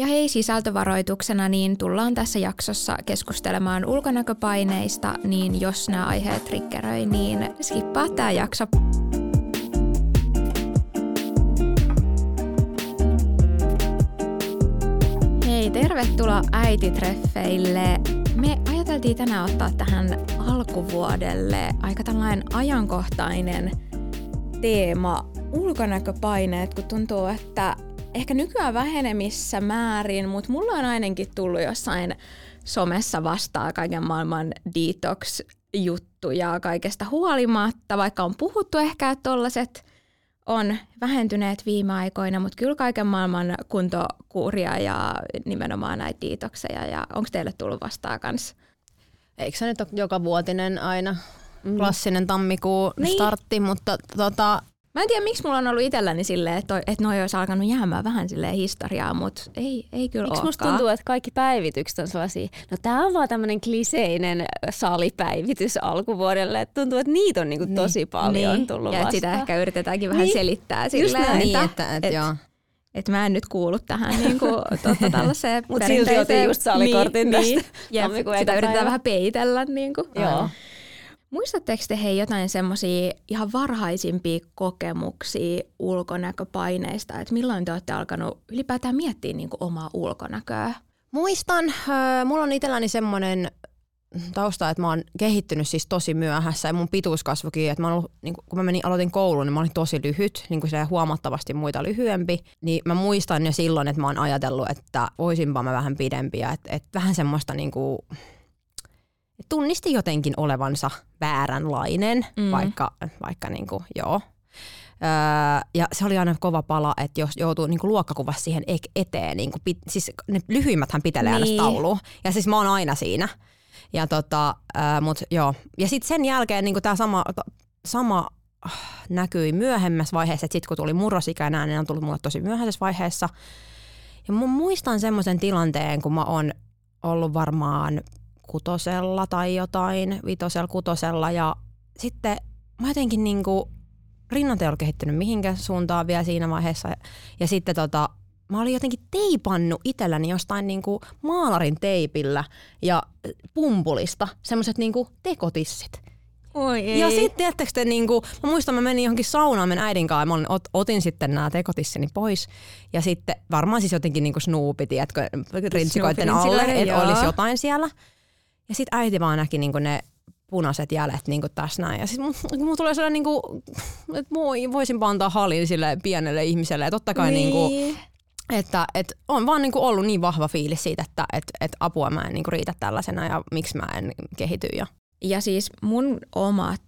Ja hei, sisältövaroituksena niin tullaan tässä jaksossa keskustelemaan ulkonäköpaineista, niin jos nämä aiheet triggeröi, niin skippaa tämä jakso. Hei, tervetuloa äititreffeille! Me ajateltiin tänään ottaa tähän alkuvuodelle aika tällainen ajankohtainen teema, ulkonäköpaineet, kun tuntuu, että ehkä nykyään vähenemissä määrin, mutta mulla on ainakin tullut jossain somessa vastaan kaiken maailman detox-juttuja kaikesta huolimatta, vaikka on puhuttu ehkä, että tollaset on vähentyneet viime aikoina, mutta kyllä kaiken maailman kuntokuuria ja nimenomaan näitä detoxeja. Ja onko teille tullut vastaan kanssa? Eikö se nyt ole joka vuotinen aina klassinen tammikuun startti, mutta mä en tiedä, miksi mulla on ollut itselläni silleen, että noi olisi alkanut jäämään vähän silleen historiaa, mutta ei kyllä olekaan. Miksi musta tuntuu, että kaikki päivitykset on sellaisia, no tää on vaan tämmönen kliseinen salipäivitys alkuvuodelle, että tuntuu, että niitä on niinku tosi paljon tullut ja vastaan. Ja sitä ehkä yritetäänkin vähän selittää silleen. Että mä en nyt kuulu tähän niinku, tällaiseen perinteiseen. Mutta silti otin just salikortin tästä. Jep, sitä yritetään vähän peitellä. Niinku. Joo. Muistatteko te hei jotain semmoisia ihan varhaisimpia kokemuksia ulkonäköpaineista, että milloin te olette alkanut ylipäätään miettiä niinku omaa ulkonäköä? Muistan. Mulla on itselläni semmoinen tausta, että mä oon kehittynyt siis tosi myöhässä ja mun pituuskasvukin, että mä ollut, niin kun mä aloitin kouluun, niin mä olin tosi lyhyt, niin kun se huomattavasti muita lyhyempi, niin mä muistan jo silloin, että mä oon ajatellut, että voisinpa mä vähän pidempiä, että vähän semmoista niinku tunnisti jotenkin olevansa vääränlainen, vaikka niin kuin, joo. Ja se oli aina kova pala, että jos joutuu niin kuin luokkakuvassa siihen eteen, niin kuin, siis ne lyhyimmäthän pitelee aina tauluun. Ja siis mä oon aina siinä. Ja, mut, joo. Ja sitten sen jälkeen niin kuin tää sama näkyi myöhemmässä vaiheessa, että sitten kun tuli murrosikänä, niin on tullut mulle tosi myöhäisessä vaiheessa. Ja mä muistan semmoisen tilanteen, kun mä oon ollut varmaan kutosella tai jotain, vitosella, kutosella ja sitten mä jotenkin niinku, rinnat ei ollut kehittynyt mihinkään suuntaan vielä siinä vaiheessa ja sitten mä olin jotenkin teipannut itselläni jostain niinku maalarin teipillä ja pumpulista semmoset niinku tekotissit. Oi ei. Ja sitten tiedättekö te niinku, mä muistan mä menin johonkin saunaan men äidin kanssa ja mä otin sitten nämä tekotissini pois ja sitten varmaan siis jotenkin niinku snoopi, tiedätkö, rintsikoiden alle, että olisi jotain siellä. Ja sit äiti vaan näki niinku ne punaiset jäljet niinku tässä näin. Ja sit mun tulee sellainen niinku, että voisin antaa halin sille pienelle ihmiselle. Ja totta kai niinku, että on vaan niinku ollut niin vahva fiilis siitä, että et apua mä en niinku riitä tällaisena ja miksi mä en kehity. Ja siis mun omat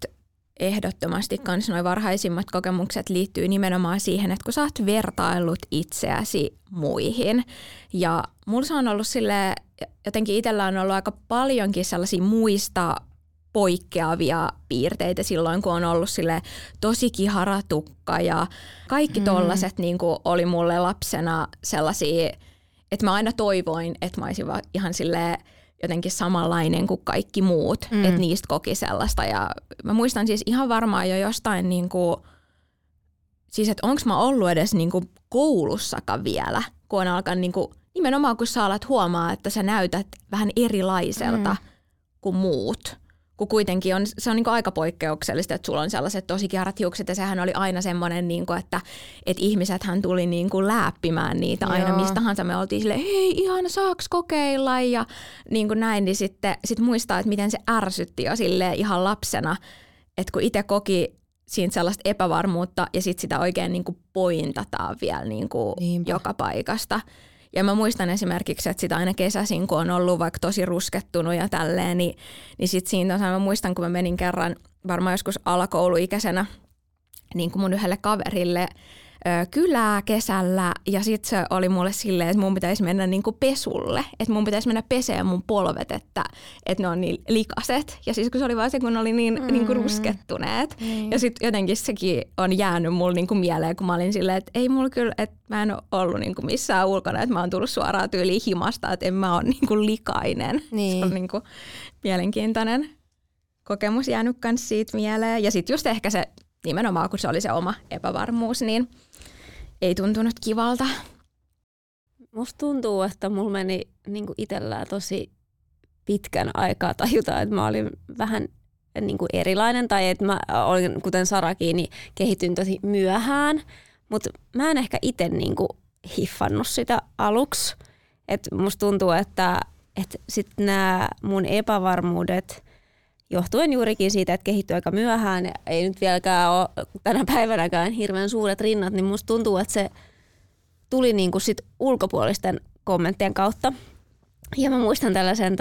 ehdottomasti kans noi varhaisimmat kokemukset liittyy nimenomaan siihen, että kun sä oot vertaillut itseäsi muihin. Ja mulla se on ollut silleen, jotenkin itsellä on ollut aika paljonkin sellaisia muista poikkeavia piirteitä silloin, kun on ollut sille tosi kiharatukka ja kaikki tollaset niinku oli mulle lapsena sellaisia, että mä aina toivoin, että mä olisin ihan silleen jotenkin samanlainen kuin kaikki muut, että niistä koki sellaista. Ja mä muistan siis ihan varmaan jo jostain, niinku, siis että onko mä ollut edes niinku koulussakaan vielä, kun on alkanut niinku, nimenomaan kun sä alat huomaa, että sä näytät vähän erilaiselta kuin muut. Kun kuitenkin on, se on niinku aika poikkeuksellista, että sulla on sellaiset tosi kiharat hiukset ja sehän oli aina semmoinen, niinku, että ihmisethän tuli niinku läppimään niitä aina mistahansa. Me oltiin silleen, hei ihana, saaks kokeilla ja niinku näin. Niin sit muistaa, että miten se ärsytti jo silleen ihan lapsena, että kun itse koki siinä sellaista epävarmuutta ja sit sitä oikein niinku pointataan vielä niinku joka paikasta. Ja mä muistan esimerkiksi, että sitä aina kesäisin, kun on ollut vaikka tosi ruskettunut ja tälleen, niin sit siinä on, mä muistan, kun mä menin kerran varmaan joskus alakouluikäisenä niin kuin mun yhdelle kaverille kylää kesällä ja sit se oli mulle silleen, että mun pitäisi mennä niin kuin pesulle, että mun pitäisi mennä peseen mun polvet, että ne on niin likaset. Ja siis kun se oli vaan se, kun oli niin kuin ruskettuneet. Ja sit jotenkin sekin on jäänyt mulle niin kuin mieleen, kun mä olin silleen, että ei mulla kyllä, että mä en ole ollut niin kuin missään ulkona, että mä oon tullut suoraan tyyliin himasta, että en mä ole niin kuin likainen. Niin. Se on niin kuin mielenkiintoinen kokemus jäänyt kans siitä mieleen. Ja sit just ehkä se nimenomaan, kun se oli se oma epävarmuus, niin ei tuntunut kivalta. Musta tuntuu, että mulla meni niinku itsellään tosi pitkän aikaa tajuta, että mä olin vähän niinku erilainen tai että mä olin, kuten Sarakin, niin kehityin tosi myöhään. Mutta mä en ehkä itse niinku hiffannut sitä aluksi. Et musta tuntuu, että sitten nämä mun epävarmuudet johtuen juurikin siitä, että kehittyy aika myöhään, ei nyt vieläkään ole tänä päivänäkään hirveän suuret rinnat, niin musta tuntuu, että se tuli niinku sit ulkopuolisten kommenttien kautta. Ja mä muistan tällaisen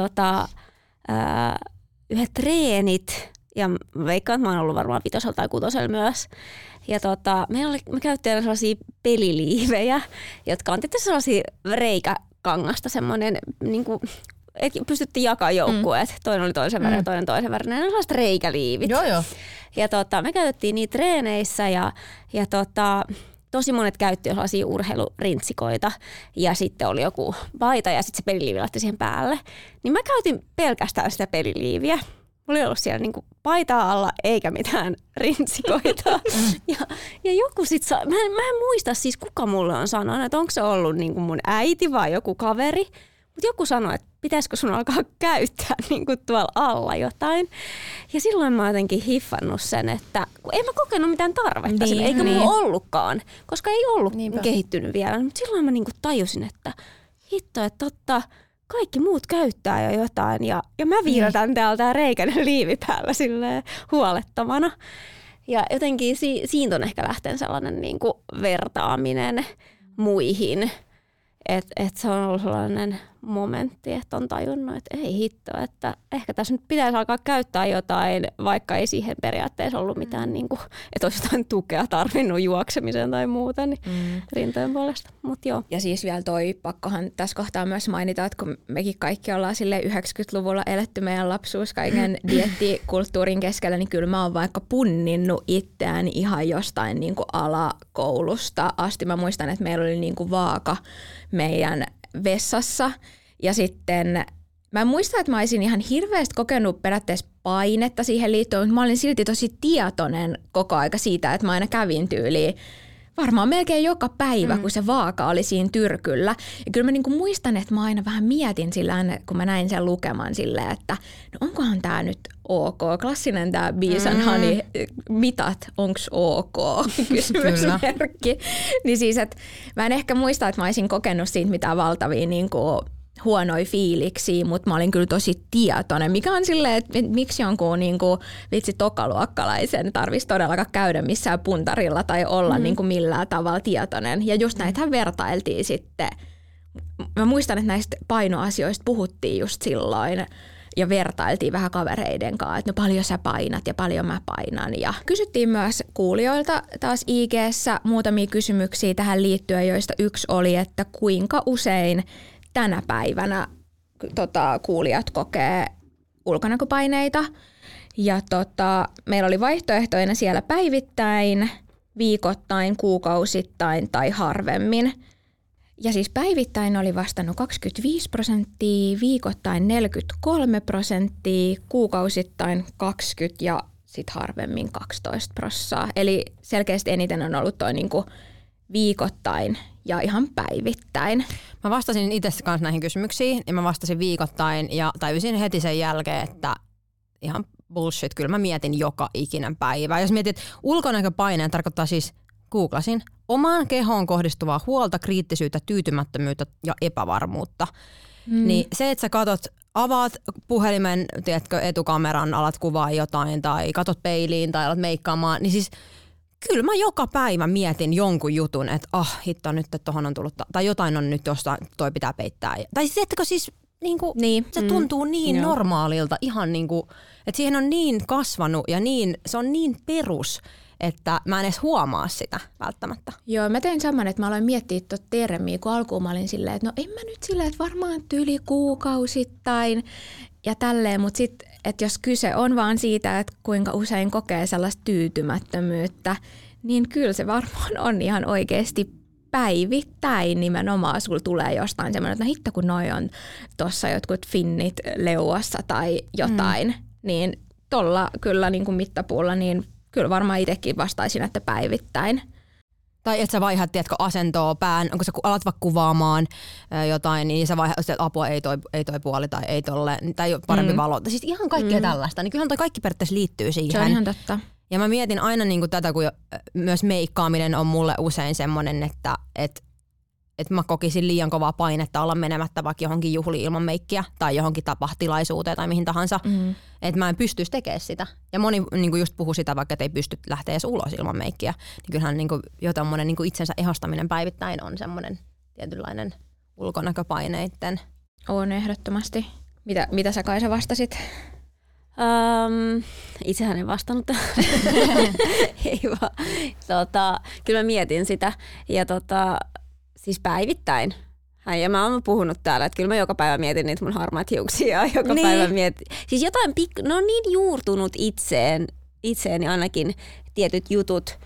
yhdet treenit, ja veikkaan, että mä oon ollut varmaan 5. tai 6. myös. Ja me käytiin sellaisia peliliivejä, jotka on tietysti sellaisia reikäkangasta semmoinen, niinku, että pystyttiin jakamaan joukkueet. Toinen oli toisen värin ja toinen toisen värin. Ne on sellaiset reikäliivit. Joo. Ja me käytettiin niitä treeneissä ja tosi monet käytti sellaisia urheilurintsikoita ja sitten oli joku paita ja sitten se peliliivi laitti siihen päälle. Niin mä käytin pelkästään sitä peliliiviä. Mulla oli ollut siellä niinku paitaa alla eikä mitään rintsikoita. Ja joku sitten, mä en muista siis kuka mulle on sanonut, että onko se ollut niinku mun äiti vai joku kaveri. Mutta joku sanoi, että pitäisikö sun alkaa käyttää niinku tuolla alla jotain. Ja silloin mä jotenkin hiffannut sen, että en mä kokenut mitään tarvetta sille, eikä mulla ollutkaan, koska ei ollut kehittynyt vielä. Mutta silloin mä niinku tajusin, että hitto, että totta, kaikki muut käyttää jo jotain ja mä viilatan täältä reikäinen liivi päällä silleen huolettomana. Ja jotenkin siitä on ehkä lähten sellainen niinku vertaaminen muihin. Et se on ollut sellainen momentti, että on tajunnut, että ei hitto, että ehkä tässä nyt pitäisi alkaa käyttää jotain, vaikka ei siihen periaatteessa ollut mitään, niin kuin, että olisi jotain tukea tarvinnut juoksemiseen tai muuten niin rintojen puolesta. Mut joo. Ja siis vielä pakkohan tässä kohtaa myös mainita, että kun mekin kaikki ollaan sille 90-luvulla eletty meidän lapsuus kaiken dieettikulttuurin keskellä, niin kyllä mä oon vaikka punninnut itseään ihan jostain niin kuin alakoulusta asti. Mä muistan, että meillä oli niin kuin vaaka meidän vessassa. Ja sitten mä muistan, että mä olisin ihan hirveästi kokenut periaatteessa painetta siihen liittyen, mutta mä olin silti tosi tietoinen koko aika siitä, että mä aina kävin tyyliin varmaan melkein joka päivä, kun se vaaka oli siinä tyrkyllä. Ja kyllä mä niinku muistan, että mä aina vähän mietin sillä, kun mä näin sen lukeman silleen, että no onkohan tää nyt ok? Klassinen tää Beeson Honey, mitat, onks ok? Kysymysmerkki. Niin siis, että mä en ehkä muista, että mä olisin kokenut siitä mitään valtavia niinku huonoja fiiliksiä, mutta mä olin kyllä tosi tietoinen. Mikä on silleen, että miksi jonkun niinku, vitsi tokaluokkalaisen tarvitsisi todellakaan käydä missään puntarilla tai olla niinku millään tavalla tietoinen. Ja just näitähän vertailtiin sitten. Mä muistan, että näistä painoasioista puhuttiin just silloin ja vertailtiin vähän kavereiden kanssa, että no paljon sä painat ja paljon mä painan. Ja kysyttiin myös kuulijoilta taas IG:ssä muutamia kysymyksiä tähän liittyen, joista yksi oli, että kuinka usein tänä päivänä kuulijat kokee ulkonäköpaineita ja meillä oli vaihtoehtoina siellä päivittäin, viikoittain, kuukausittain tai harvemmin. Ja siis päivittäin oli vastannut 25%, viikoittain 43%, kuukausittain 20% ja sit harvemmin 12%. Eli selkeästi eniten on ollut toi niinku viikoittain ja ihan päivittäin. Mä vastasin itse kanssa näihin kysymyksiin ja mä vastasin viikoittain ja tajusin heti sen jälkeen, että ihan bullshit, kyllä mä mietin joka ikinen päivä. Jos mietit, että ulkonäköpaineen tarkoittaa siis, googlasin, omaan kehoon kohdistuvaa huolta, kriittisyyttä, tyytymättömyyttä ja epävarmuutta. Niin se, että sä avaat puhelimen, tiedätkö, etukameran, alat kuvaa jotain tai katot peiliin tai alat meikkaamaan, niin siis kyllä mä joka päivä mietin jonkun jutun, että hitto nyt, että tohon on tullut, tai jotain on nyt, josta toi pitää peittää. Tai siis, ettäkö siis, niinku, se tuntuu niin normaalilta, ihan niinku, että siihen on niin kasvanut ja niin, se on niin perus, että mä en edes huomaa sitä välttämättä. Joo, mä tein saman, että mä aloin miettiä tuota termiä, kun alkuun mä olin silleen, että no en mä nyt silleen, että varmaan yli kuukausittain ja tälleen, mutta sitten että jos kyse on vaan siitä, että kuinka usein kokee sellaista tyytymättömyyttä, niin kyllä se varmaan on ihan oikeasti päivittäin nimenomaan. Sulla tulee jostain semmoinen, että no hitto kun noi on tuossa jotkut finnit leuassa tai jotain, niin tuolla kyllä niin kuin mittapuulla, niin kyllä varmaan itsekin vastaisin, että päivittäin. Tai että sä vaihdat, tiedätkö, asentoa pään, onko sä alat vaikka kuvaamaan jotain, niin sä vaihdat, että apua ei toi puoli tai ei tolle, tai parempi valo. Siis ihan kaikkea tällaista, niin kyllähän toi kaikki periaatteessa liittyy siihen. Se on ihan totta. Ja mä mietin aina niin kuin tätä, kun myös meikkaaminen on mulle usein semmoinen, että mä kokisin liian kovaa painetta olla menemättä vaikka johonkin juhliin ilman meikkiä tai johonkin tapahtilaisuuteen tai mihin tahansa. Että mä en pystyisi tekemään sitä. Ja moni niinku just puhuu sitä, vaikka et ei pysty lähteä edes ulos ilman meikkiä. Niin kyllähän niinku jo tommonen niinku itsensä ehostaminen päivittäin on semmoinen tietynlainen ulkonäköpaineitten. On ehdottomasti. Mitä sä Kaisa vastasit? Itsehän en vastannut. Ei vaan. Kyllä mä mietin sitä. Ja siis päivittäin. Ja mä oon puhunut täällä, että kyllä mä joka päivä mietin niitä mun harmaat hiuksia. Joka päivä mietin. Siis jotain ne on niin juurtunut itseeni ainakin tietyt jutut,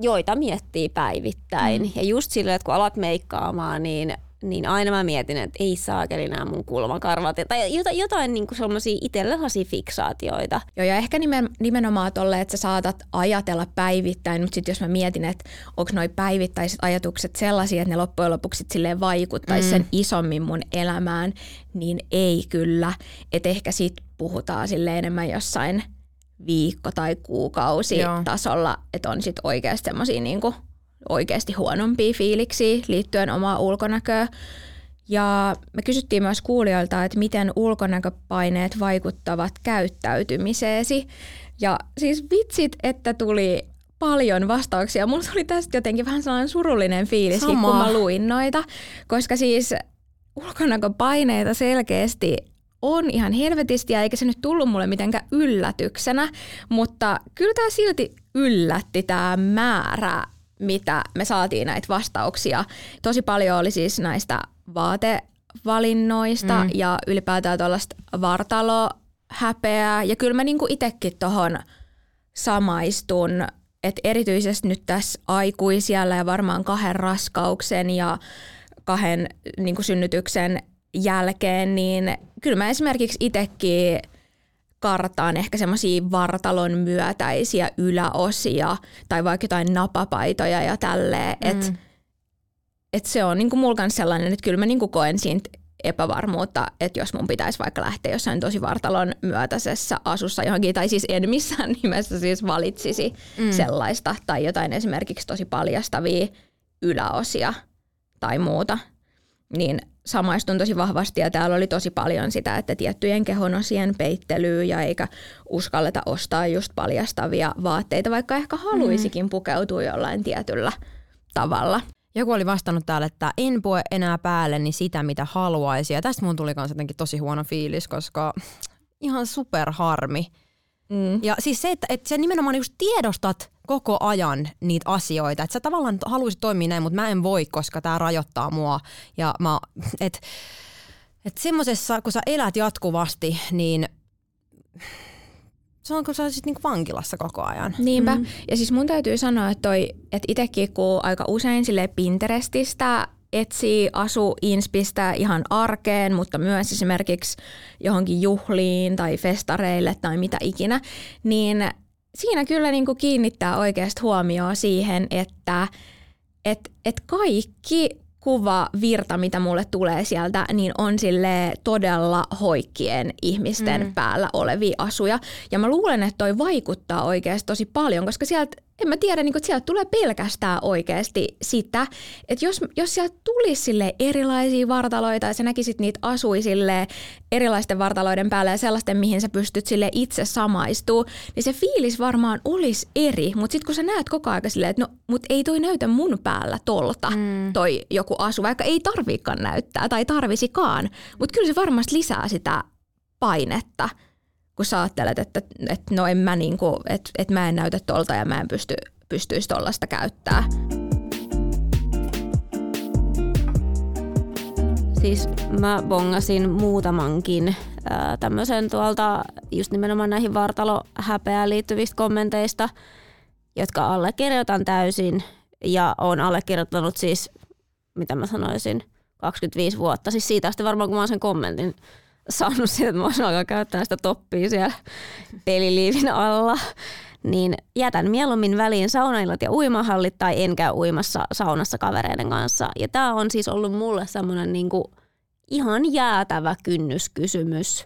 joita miettii päivittäin. Ja just silleen, että kun alat meikkaamaan, niin aina mä mietin, että ei saakeli nämä mun kulmakarvat. Tai jotain niinku sellaisia itsellehasi fiksaatioita. Joo, ja ehkä nimenomaan tolle, että sä saatat ajatella päivittäin, mutta sitten jos mä mietin, että onko noi päivittäiset ajatukset sellaisia, että ne loppujen lopuksi silleen vaikuttaisi sen isommin mun elämään, niin ei kyllä. Että ehkä sit puhutaan silleen enemmän jossain viikko- tai kuukausitasolla, että on sit oikeasti semmosia niinku oikeasti huonompia fiiliksiä liittyen omaan ulkonäköön. Ja me kysyttiin myös kuulijoilta, että miten ulkonäköpaineet vaikuttavat käyttäytymiseesi. Ja siis vitsit, että tuli paljon vastauksia. Mulla tuli tästä jotenkin vähän sellainen surullinen fiilis, kun mä luin noita. Koska siis ulkonäköpaineita selkeästi on ihan helvetisti, eikä se nyt tullut mulle mitenkään yllätyksenä. Mutta kyllä tämä silti yllätti tämä määrä, mitä me saatiin näitä vastauksia. Tosi paljon oli siis näistä vaatevalinnoista ja ylipäätään tuollaista vartalohäpeää. Ja kyllä mä niinku itsekin tohon samaistun, että erityisesti nyt tässä aikuisiällä ja varmaan 2 raskauksen ja 2 niinku synnytyksen jälkeen, niin kyllä mä esimerkiksi itsekin kartaan ehkä semmoisia vartalon myötäisiä yläosia tai vaikka jotain napapaitoja ja tälleen. Et se on niinku mulla kanssa sellainen, että kyllä mä niinku koen siitä epävarmuutta, että jos mun pitäisi vaikka lähteä jossain tosi vartalon myötäisessä asussa johonkin, tai siis en missään nimessä siis valitsisi sellaista tai jotain esimerkiksi tosi paljastavia yläosia tai muuta, niin samaistun tosi vahvasti ja täällä oli tosi paljon sitä, että tiettyjen kehonosien peittelyä ja eikä uskalleta ostaa just paljastavia vaatteita, vaikka ehkä haluisikin pukeutua jollain tietyllä tavalla. Joku oli vastannut täällä, että en pue enää päälleni sitä, mitä haluaisi. Ja tästä mun tuli myös jotenkin tosi huono fiilis, koska ihan superharmi. Ja siis se, että sä nimenomaan just tiedostat koko ajan niitä asioita. Että sä tavallaan haluaisit toimia näin, mutta mä en voi, koska tää rajoittaa mua. Ja et semmosessa, kun sä elät jatkuvasti, niin se on, kun sä olisit niinku vankilassa koko ajan. Niinpä. Ja siis mun täytyy sanoa, että itsekin kun aika usein sille Pinterestistä etsii asu-inspistä ihan arkeen, mutta myös esimerkiksi johonkin juhliin tai festareille tai mitä ikinä, niin siinä kyllä niinku kiinnittää oikeasti huomioon siihen, että kaikki kuvavirta, mitä mulle tulee sieltä, niin on sille todella hoikkien ihmisten päällä olevia asuja. Ja mä luulen, että toi vaikuttaa oikeasti tosi paljon, koska sieltä, en mä tiedä, niin kun sieltä tulee pelkästään oikeasti sitä, että jos sieltä tulisi sille erilaisia vartaloita ja sä näkisit niitä asui sille erilaisten vartaloiden päällä ja sellaisten, mihin sä pystyt sille itse samaistuu, niin se fiilis varmaan olisi eri. Mutta sitten kun sä näet koko ajan silleen, että no, mut ei toi näytä mun päällä tolta toi joku asu, vaikka ei tarviikaan näyttää tai tarvisikaan. Mutta kyllä se varmasti lisää sitä painetta, kun sä ajattelet, että no en mä niinku, että mä en näytä tolta ja mä en pystyisi tollaista käyttää. Siis mä bongasin muutamankin tämmöisen tuolta just nimenomaan näihin vartalohäpeään liittyvistä kommenteista, jotka allekirjoitan täysin ja oon allekirjoittanut siis, mitä mä sanoisin, 25 vuotta. Siis siitä asti varmaan kun mä oon sen kommentin saanut siitä, että mä oon alkaa käyttää sitä toppia siellä peliliivin alla. niin jätän mieluummin väliin saunaillat ja uimahallit tai en käy uimassa saunassa kavereiden kanssa. Ja tämä on siis ollut mulle semmoinen niinku ihan jäätävä kynnyskysymys.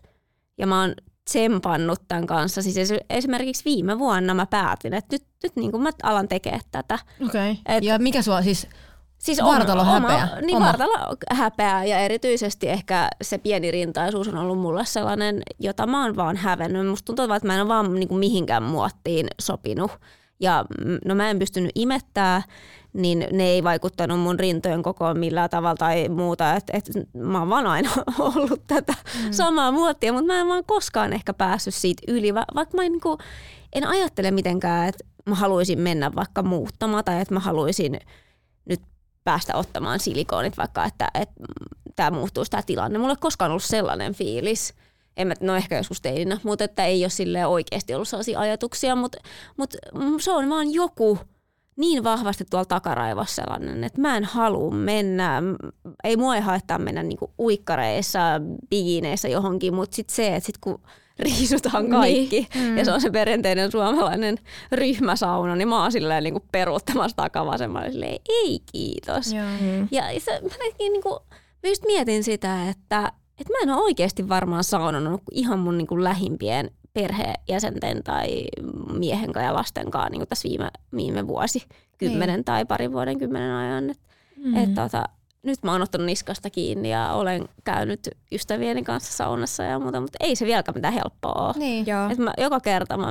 Ja mä oon tsempannut tämän kanssa. Siis esimerkiksi viime vuonna mä päätin, että nyt niinku mä alan tekee tätä. Okei. Okay. Ja mikä sua siis vartalohäpeä? Niin vartalohäpeä ja erityisesti ehkä se pieni rintaisuus on ollut mulle sellainen, jota mä oon vaan hävennyt. Musta tuntuu, että mä en ole vaan niinku mihinkään muottiin sopinut. Ja no mä en pystynyt imettää, niin ne ei vaikuttanut mun rintojen kokoon millään tavalla tai muuta. Et mä oon vaan aina ollut tätä samaa muottia, mutta mä en vaan koskaan ehkä päässyt siitä yli. Vaikka mä niinku, en ajattele mitenkään, että mä haluaisin mennä vaikka muuttamaan tai että mä haluaisin nyt päästä ottamaan silikoonit vaikka, että tämä muuttuisi tämä tilanne. Mulla ei koskaan ollut sellainen fiilis. No ehkä joskus teinä, mutta että ei ole silleen oikeasti ollut sellaisia ajatuksia, mutta se on vaan joku niin vahvasti tuolla takaraivossa sellainen, että mä en halua mennä, ei mua ei haittaa mennä niinku uikkareissa, bigineissä johonkin, mutta sitten se, että sit kun riisutaan kaikki ja se on se perinteinen suomalainen ryhmäsauna, niin mä oon silleen niinku peruuttamassa takavasemmalle silleen, ei kiitos. Ja se, mä just mietin sitä, että mä en ole oikeasti varmaan saunonut ihan mun niin kuin lähimpien perhejäsenten tai miehen ja lastenkaan niin kuin tässä viime vuosi, 10 tai parin vuoden 10 ajan. Nyt mä oon ottanut niskasta kiinni ja olen käynyt ystävieni kanssa saunassa ja muuta, mutta ei se vieläkään mitään helppoa ole. Niin. Joka kerta mä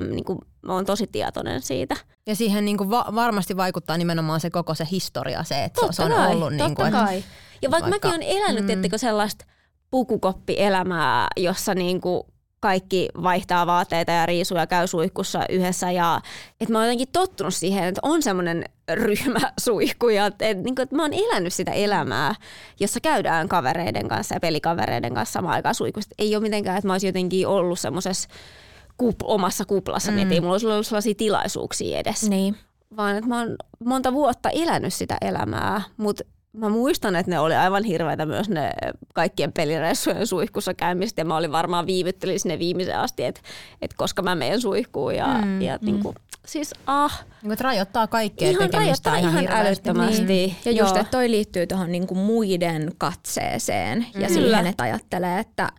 oon tosi tietoinen siitä. Ja siihen niin kuin varmasti vaikuttaa nimenomaan se koko se historia, se että totta se on kai, ollut. Totta kai. Ja vaikka mäkin oon elänyt ettekö sellaista pukukoppielämää, jossa niinku kaikki vaihtaa vaateita ja riisuja, käy suihkussa yhdessä. Ja, et mä oon jotenkin tottunut siihen, että on semmoinen ryhmäsuihku. Ja, et mä oon elänyt sitä elämää, jossa käydään kavereiden kanssa ja pelikavereiden kanssa samaan aikaan suihkussa. Ei ole mitenkään, että mä oisin jotenkin ollut semmoisessa omassa kuplassa, niin ei mulla olisi ollut sellaisia tilaisuuksia edes. Niin. Vaan että mä oon monta vuotta elänyt sitä elämää, mutta mä muistan, että ne oli aivan hirveitä myös ne kaikkien pelireissujen suihkussa käymistä ja mä olin varmaan viivyttelin sinne viimeiseen asti, että koska mä menen suihkuun ja niinku, siis niin rajoittaa kaikkea ihan tekemistä rajoittaa ihan älyttömästi. Niin. Ja just, että toi liittyy tuohon niinku muiden katseeseen ja siihen, että ajattelee, että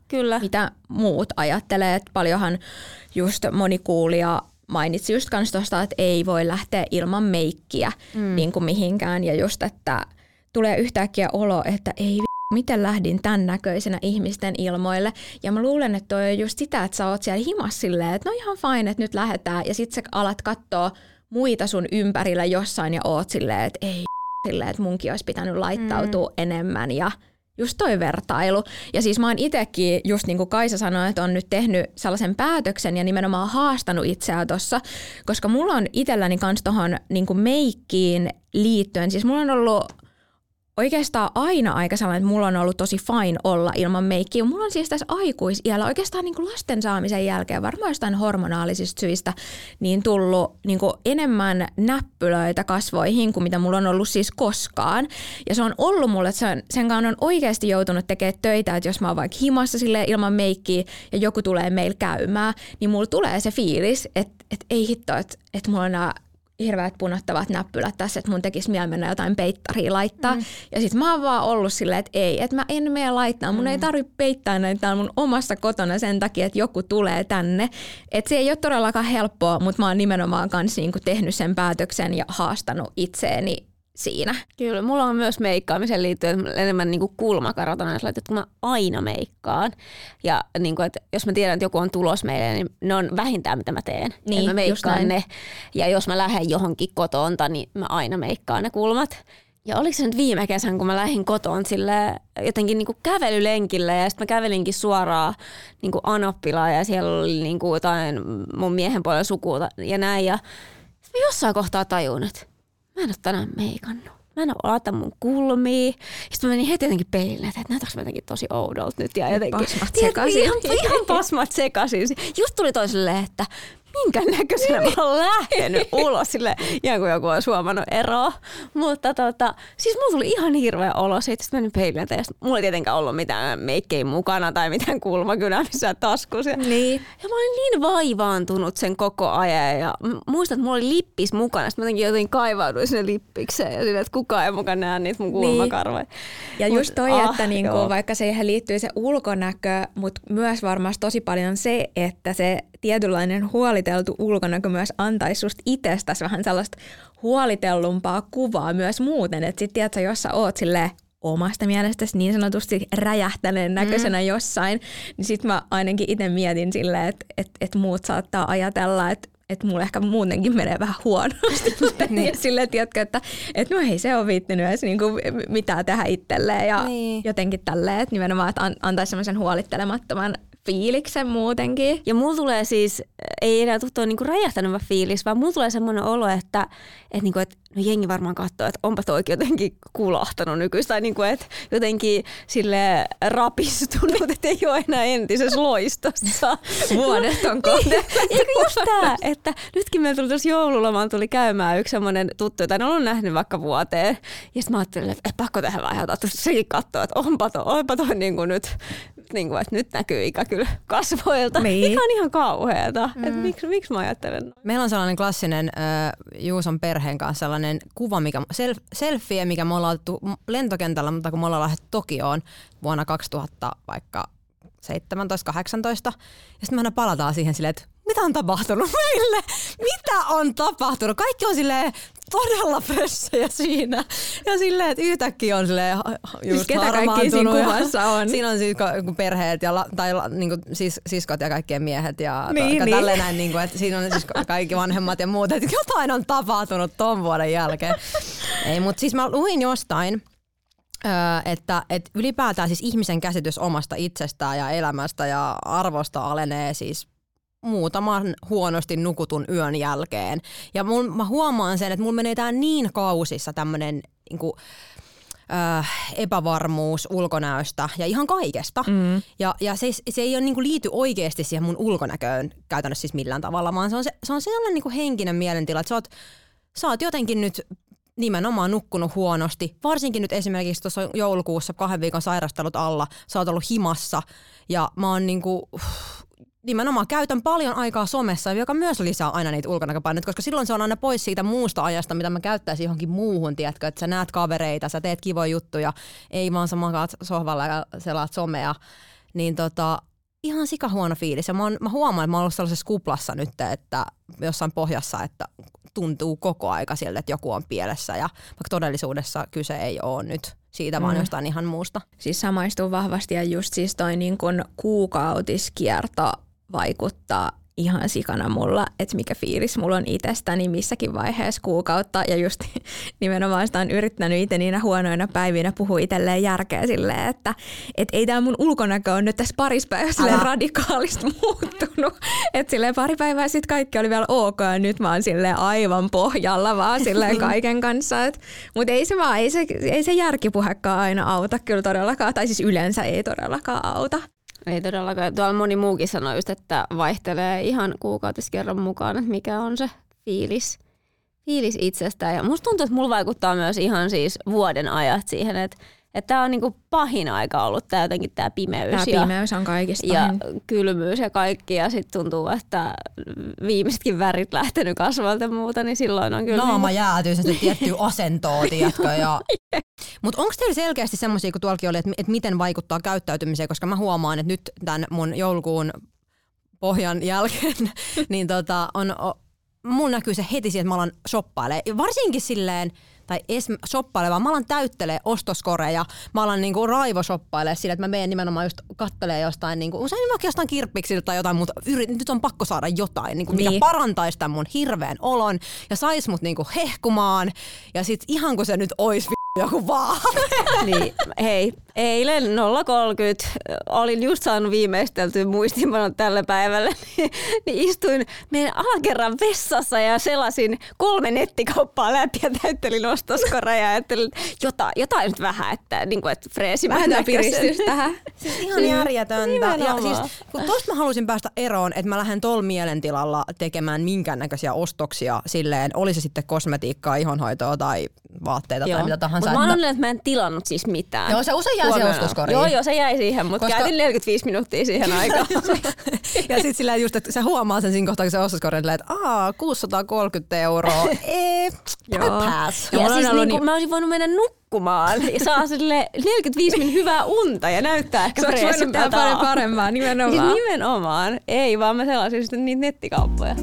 mitä muut ajattelee, että paljonhan just moni kuulija mainitsi just kans tosta, että ei voi lähteä ilman meikkiä niinku mihinkään ja just, että tulee yhtäkkiä olo, että ei miten lähdin tämän näköisenä ihmisten ilmoille. Ja mä luulen, että toi on just sitä, että sä oot siellä himas silleen, että no ihan fine, että nyt lähdetään. Ja sit sä alat katsoa muita sun ympärillä jossain ja oot silleen, että ei silleen, että munkin olisi pitänyt laittautua enemmän. Ja just toi vertailu. Ja siis mä oon itekin, just niin kuin Kaisa sanoi, että on nyt tehnyt sellaisen päätöksen ja nimenomaan haastanut itseä tossa. Koska mulla on itselläni kans tohon niin kuin meikkiin liittyen, siis mulla on ollut oikeastaan aina aika sellainen, että mulla on ollut tosi fine olla ilman meikkiä. Mulla on siis tässä aikuisiällä oikeastaan niin kuin lasten saamisen jälkeen varmaan jostain hormonaalisista syistä niin tullut niin kuin enemmän näppylöitä kasvoihin kuin mitä mulla on ollut siis koskaan. Ja se on ollut mulle, että senkaan on oikeasti joutunut tekemään töitä, että jos mä oon vaikka himassa silleen ilman meikkiä ja joku tulee meillä käymään, niin mulla tulee se fiilis, että ei hitto, että mulla on nämä hirveät punottavat näppylät tässä, että mun tekisi mieli mennä jotain peittaria laittaa. Ja sit mä oon vaan ollut silleen, että ei, että mä en mene laittaa. Mun ei tarvitse peittää näitä täällä mun omassa kotona sen takia, että joku tulee tänne. Että se ei ole todellakaan helppoa, mutta mä oon nimenomaan kanssa niinku tehnyt sen päätöksen ja haastanut itseeni siinä. Kyllä, mulla on myös meikkaamiseen liittyen enemmän niinku kulmakarvatana, että mä aina meikkaan. Ja niinku, että jos mä tiedän, että joku on tulos meille, niin ne on vähintään mitä mä teen. Niin, mä meikkaan ne. Ja jos mä lähden johonkin kotoonta, niin mä aina meikkaan ne kulmat. Ja oliko se nyt viime kesän, kun mä lähdin kotoon sille jotenkin niinku kävelylenkille ja sitten mä kävelinkin suoraan niinku Anoppilaan ja siellä oli niinku jotain mun miehen puolen sukua ja näin. Ja sitten mä jossain kohtaa tajun, mä en ole tänään meikannut. Mä en ole laittanut mun kulmia. Sitten mä menin heti jotenkin peilille, että näytäks mä jotenkin tosi oudolta nyt. Ja jotenkin, pasmat sekaisin. Ihan pasmat sekaisin. Just tuli toiselle, että minkään näköisenä mä oon lähtenyt ulos sille, ihan kun joku on suomannut eroa. Mutta siis mulla tuli ihan hirveä olo siitä, että menin peilin eteen. Mulla ei tietenkään ollut mitään meikkejä mukana tai mitään kulmakynää missään taskussa. Niin. Ja mä olin niin vaivaantunut sen koko ajan. Ja muistan, että mulla oli lippis mukana. Sitten mä jotenkin kaivauduin sinne lippikseen. Ja sille, että kukaan ei mukaan näe niitä mun kulmakarvoja. Niin. Ja just toi, että niinku, vaikka siihen liittyy se ulkonäkö, mutta myös varmasti tosi paljon se, että se tietynlainen huoliteltu ulkonäkö myös antaisi susta itsestäsi vähän sellaista huolitellumpaa kuvaa myös muuten. Että sitten tiedätkö, jos sä oot silleen omasta mielestäsi niin sanotusti räjähtäneen näköisenä jossain, niin sitten mä ainakin itse mietin silleen, että muut saattaa ajatella, että mulla ehkä muutenkin menee vähän huonosti. Niin. Silleen, tiedätkö, että no ei se ole viittinyt edes niin kuin mitään tehdä itselleen ja niin. Jotenkin tälleen, että nimenomaan että antaisi semmoisen huolittelemattoman fiiliksen muutenkin. Ja mulla tulee siis, ei enää tuttua niinku räjähtänevä fiilis, vaan mulla tulee semmoinen olo, että no jengi varmaan katsoo, että onpa toikin jotenkin kulahtanut nykyistä. Tai niinku, että jotenkin sille rapistunut, että ei ole enää entisessä loistossa. Vuodet on kohde. Eikö just tää, että nytkin meillä tuli tuossa joululomaan tuli käymään yksi semmoinen tuttu, jota en ollut nähnyt vaikka vuoteen. Ja sitten mä ajattelin, että pakko tähän vaiheuttaa, että sekin katsoo, että onpa toi niinku nyt. Niin kuin, että nyt näkyy ikä kyllä kasvoilta, mikä on ihan kauheata. Mm. Miksi mä ajattelen? Meillä on sellainen klassinen Juuson perheen kanssa sellainen kuva, mikä, selfie, mikä me ollaan otettu lentokentällä, mutta kun me ollaan lähdetty Tokioon vuonna 2017-18. Ja sitten me aina palataan siihen silleen, että mitä on tapahtunut meille? Mitä on tapahtunut? Kaikki on silleen todella fressejä siinä. Ja silleen, että yhtäkkiä on silleen just ketä kaikki siinä kuvassa on. Siinä on siis perheet ja siis siskot ja kaikkien miehet ja niin. Tälleen näin. Niin kuin, että siinä on siis kaikki vanhemmat ja muut. Että jotain on tapahtunut ton vuoden jälkeen. Ei, mutta siis mä luin jostain. Että ylipäätään siis ihmisen käsitys omasta itsestään ja elämästä ja arvosta alenee siis muutaman huonosti nukutun yön jälkeen. Ja mä huomaan sen, että mulla menee tää niin kausissa tämmönen niinku, epävarmuus ulkonäöstä ja ihan kaikesta. Mm. Ja se ei ole niinku liity oikeesti siihen mun ulkonäköön käytännössä siis millään tavalla, vaan se on sellainen niinku henkinen mielentila, että sä oot jotenkin nyt nimenomaan nukkunut huonosti. Varsinkin nyt esimerkiksi tuossa joulukuussa 2 viikon sairastelut alla. Sä oot ollut himassa ja mä oon niinku, nimenomaan käytän paljon aikaa somessa, joka myös lisää aina niitä ulkonäköpaineita, koska silloin se on aina pois siitä muusta ajasta, mitä mä käyttäisin johonkin muuhun, tiedätkö, että sä näet kavereita, sä teet kivoja juttuja, ei vaan sä makaat sohvalla ja selaat somea. Niin ihan sikahuono fiilis. Ja mä huomaan, että mä oon ollut sellaisessa kuplassa nyt, että jossain pohjassa, että tuntuu koko aika siltä, että joku on pielessä ja vaikka todellisuudessa kyse ei ole nyt siitä, vaan jostain ihan muusta. Siis samaistuu vahvasti ja just siis toi niin kun kuukautiskierto vaikuttaa ihan sikana mulla, että mikä fiilis mulla on itsestäni missäkin vaiheessa kuukautta. Ja just nimenomaan sitä on yrittänyt itse niinä huonoina päivinä puhua itselleen järkeä silleen, että et ei tää mun ulkonäkö on nyt tässä parissa päivässä radikaalisti muuttunut. Että silleen pari päivää sitten kaikki oli vielä ok ja nyt mä oon silleen aivan pohjalla vaan silleen kaiken kanssa. Mutta ei se järkipuhekaan aina auta kyllä todellakaan, tai siis yleensä ei todellakaan auta. Ei todellakaan. Tuolla moni muukin sanoi just, että vaihtelee ihan kuukautiskerran mukaan, että mikä on se fiilis itsestään. Ja musta tuntuu, että mulla vaikuttaa myös ihan siis vuoden ajat siihen, että tää on niinku pahin aika ollut tää jotenkin tää pimeys. Tää pimeys on kaikista pahin. Ja kylmyys ja kaikki. Ja sit tuntuu, että viimeisetkin värit lähtenyt kasvalta ja muuta, niin silloin on kyllä... Naama jäätyy se tiettyä asentoa, tiedätkö? Ja... Mutta onko teillä selkeästi semmoisia, kun tuolkin oli, että miten vaikuttaa käyttäytymiseen? Koska mä huomaan, että nyt tämän mun joulukuun pohjan jälkeen niin mulla näkyy se heti siihen, että mä alan shoppailemaan. Varsinkin silleen... tai shoppailemaan. Mä alan täyttelee ostoskoreja. Mä alan niinku raivoshoppaile sillä, että mä menen nimenomaan just kattelee jostain niinku usein vaikka jostain kirppiksiltä tai jotain, mutta nyt on pakko saada jotain niinku mikä parantaisi tämän mun hirveän olon ja sais mut niinku hehkumaan ja sit ihan kun se nyt ois Joku vaan. Niin, hei, eilen 0.30, olin just saanut viimeisteltyä muistinpanon tälle päivälle, niin istuin meidän alakerran vessassa ja selasin 3 nettikauppaa läpi ja täyttelin ostoskoreja ja ajattelin, että jotain nyt vähän, että, niin kuin, että freesimän näköisen. Tähän. Siis ihan järjetöntä. Ja siis, kun tosta mä halusin päästä eroon, että mä lähden tuolla mielentilalla tekemään minkäännäköisiä ostoksia silleen, oli se sitten kosmetiikkaa, ihonhoitoa tai vaatteita tai mitä tahansa. Mutta mä oon että mä en tilannut siis mitään. Joo, se usein jää se ostoskoriin. Joo, se jäi siihen, mutta käytin 45 minuuttia siihen aikaan. Ja sit sillä just, että sä huomaa sen siinä kohtaa, kun se ostoskori on että 630 €, pass. Ja siis niin, mä olisin voinut mennä nukkumaan ja saa sille 45 minuutin hyvää unta ja näyttää ehkä freesiltä. Se on paljon paremmaa, nimenomaan. Siis nimenomaan, ei vaan mä sellaisin sitten niitä nettikauppoja.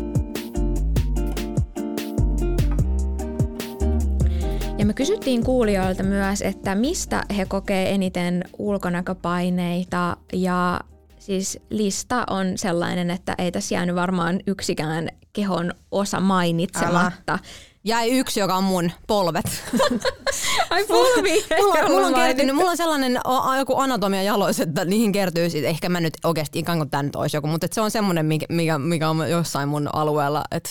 Ja me kysyttiin kuulijoilta myös, että mistä he kokee eniten ulkonäköpaineita ja siis lista on sellainen, että ei tässä jäänyt varmaan yksikään kehon osa mainitsematta. Älä. Jäi yksi, joka on mun polvet. Ai polvi! Mulla on sellainen joku anatomia jalois, että niihin kertyy sit. Ehkä mä nyt oikeasti ikään kuin tää nyt olisi joku, mutta se on semmoinen, mikä on jossain mun alueella, että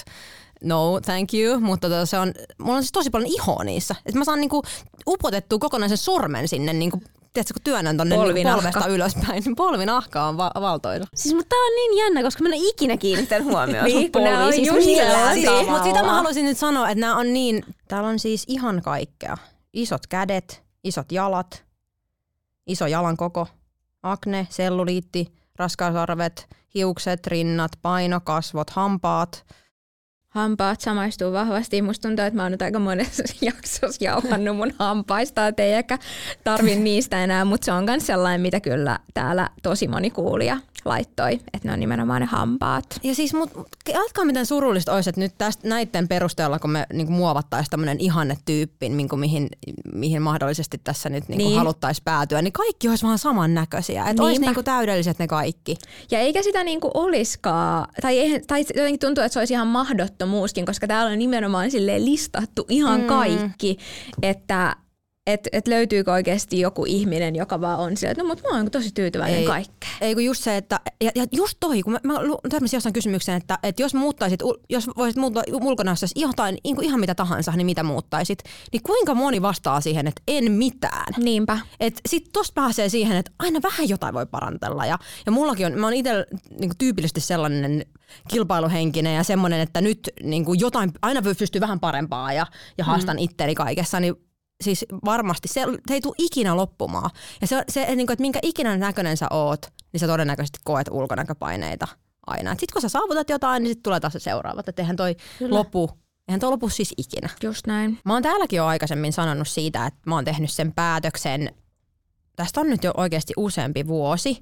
no, thank you, mutta se on, mulla on siis tosi paljon ihoa niissa. Et mä saan niinku upotettua kokonaisen sormen sinne, niinku, tiedätkö, kun työnnän tonne polvesta ylöspäin, niin polvinahka on valtoina. Siis, mutta tää on niin jännä, koska mä en ikinä kiinnittänyt huomioon sun polviin. Siis mutta sitä mä halusin nyt sanoa, että nää on niin, täällä on siis ihan kaikkea. Isot kädet, isot jalat, iso jalan koko, akne, selluliitti, raskausarvet, hiukset, rinnat, paino, kasvot, hampaat. Hampaat samaistuu vahvasti. Musta tuntuu, että mä oon nyt aika monessa jaksossa jauhannut mun hampaista, et ei ehkä tarvi niistä enää, mutta se on myös sellainen, mitä kyllä täällä tosi moni kuulija laittoi, että ne on nimenomaan ne hampaat. Ja siis ajatkaa miten surullista olisi, että nyt tästä näiden perusteella, kun me niinku muovattaisiin tämmöinen ihannetyyppi, niinku mihin mahdollisesti tässä nyt niinku haluttaisiin päätyä, niin kaikki olisi vaan samannäköisiä. Että olisi niinku täydelliset ne kaikki. Ja eikä sitä niinku olisikaan, tai jotenkin tuntuu, että se olisi ihan mahdottomuuskin, koska täällä on nimenomaan silleen listattu ihan kaikki, että Et löytyykö oikeasti joku ihminen, joka vaan on sillä, että no mutta mä oon tosi tyytyväinen kaikkeen. Ei kun just se, että, ja just toi, kun mä törmäsin jossain kysymykseen, että jos voisit muuttaa ulkonäössäsi jotain, ihan mitä tahansa, niin mitä muuttaisit, niin kuinka moni vastaa siihen, että en mitään. Niinpä. Et sit tosta pääsee siihen, että aina vähän jotain voi parantella. Ja mullakin on, mä oon itse niin tyypillisesti sellainen kilpailuhenkinen ja semmoinen, että nyt niin jotain, aina pystyy vähän parempaa ja haastan itteni kaikessa, niin siis varmasti, se ei tule ikinä loppumaan. Ja se että minkä ikinä näköinen sä oot, niin sä todennäköisesti koet ulkonäköpaineita aina. Sitten kun sä saavutat jotain, niin sit tulee taas se seuraava. Että eihän toi lopu siis ikinä. Just näin. Mä oon täälläkin jo aikaisemmin sanonut siitä, että mä oon tehnyt sen päätöksen. Tästä on nyt jo oikeasti useampi vuosi.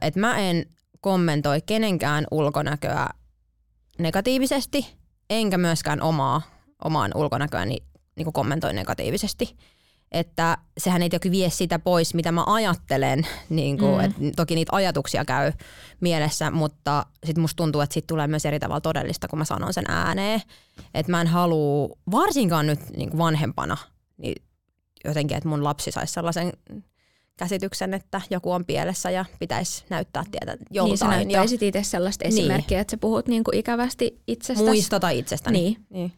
Että mä en kommentoi kenenkään ulkonäköä negatiivisesti, enkä myöskään omaan ulkonäköäni niin kommentoin negatiivisesti. Että sehän ei toki vie sitä pois, mitä mä ajattelen. Niin kuin, et toki niitä ajatuksia käy mielessä, mutta sit musta tuntuu, että siitä tulee myös eri tavalla todellista, kun mä sanon sen ääneen. Että mä en halua, varsinkaan nyt niin vanhempana, niin jotenkin, että mun lapsi saisi sellaisen käsityksen, että joku on pielessä ja pitäisi näyttää tietä joltain. Niin sä näyttäisit itse sellaista esimerkkiä, että sä puhut niin kuin ikävästi itsestäsi. Muista tai itsestäni. Niin.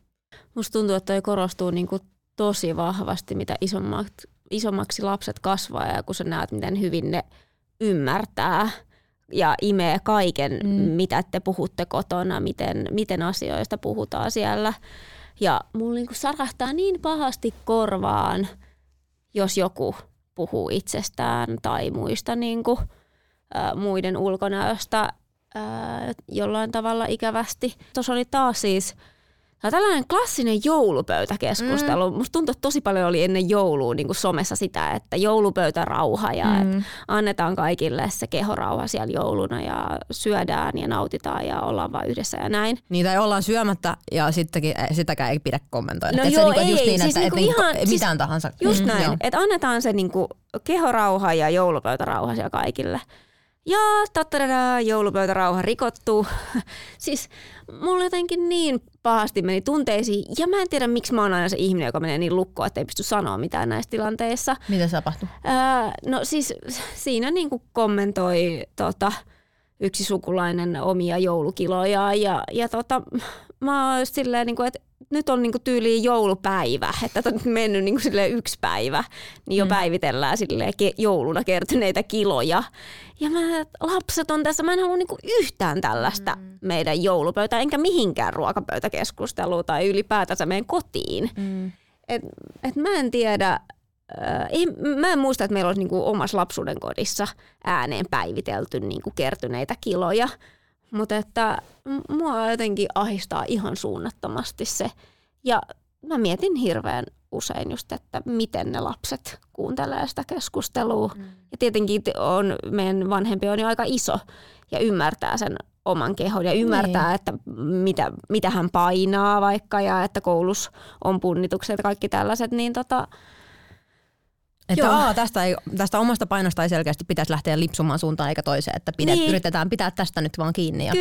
Musta tuntuu, että toi korostuu niinku tosi vahvasti, mitä isommaksi lapset kasvaa ja kun sä näet, miten hyvin ne ymmärtää ja imee kaiken, mitä te puhutte kotona, miten asioista puhutaan siellä. Ja mulla niinku sarahtaa niin pahasti korvaan, jos joku puhuu itsestään tai muista niinku, muiden ulkonäöstä jollain tavalla ikävästi. Tuossa oli taas siis tällainen klassinen joulupöytäkeskustelu. Musta tuntuu, että tosi paljon oli ennen joulua niin kuin somessa sitä, että joulupöytärauha ja että annetaan kaikille se kehorauha siellä jouluna ja syödään ja nautitaan ja ollaan vaan yhdessä ja näin. Niitä ei ollaan syömättä ja sitäkään ei pidä kommentoida. No et joo, se ei. Just niin, siis että niinku ihan, mitään tahansa. Just näin, että annetaan se niinku kehorauha ja joulupöytärauha siellä kaikille. ja tattaradaa, joulupöytärauha rikottuu. Siis mulla jotenkin niin pahasti meni tunteisiin ja mä en tiedä miksi mä oon aina se ihminen, joka menee niin lukkoon, että ei pysty sanoa mitään näissä tilanteissa. Mitä se tapahtui? No siis siinä niin kuin kommentoi yksi sukulainen omia joulukilojaan ja mä oon silleen, niin kuin, että nyt on niinku tyyliin joulupäivä, että on mennyt niinku yksi päivä, niin jo päivitellään jouluna kertyneitä kiloja. Ja mä, lapset on tässä, mä en halua niinku yhtään tällaista meidän joulupöytää, enkä mihinkään ruokapöytäkeskustelua tai ylipäätänsä meidän kotiin. Et mä en tiedä, mä en muista, että meillä olisi niinku omassa lapsuuden kodissa ääneen päivitelty niinku kertyneitä kiloja. Mutta että mua jotenkin ahdistaa ihan suunnattomasti se. Ja mä mietin hirveän usein just, että miten ne lapset kuuntelee sitä keskustelua. Ja tietenkin meidän vanhempi on jo aika iso ja ymmärtää sen oman kehon ja ymmärtää, että mitä hän painaa vaikka ja että koulussa on punnitukset ja kaikki tällaiset. Niin että tästä omasta painosta ei selkeästi pitäisi lähteä lipsumaan suuntaan eikä toiseen, että yritetään pitää tästä nyt vaan kiinni. Ja...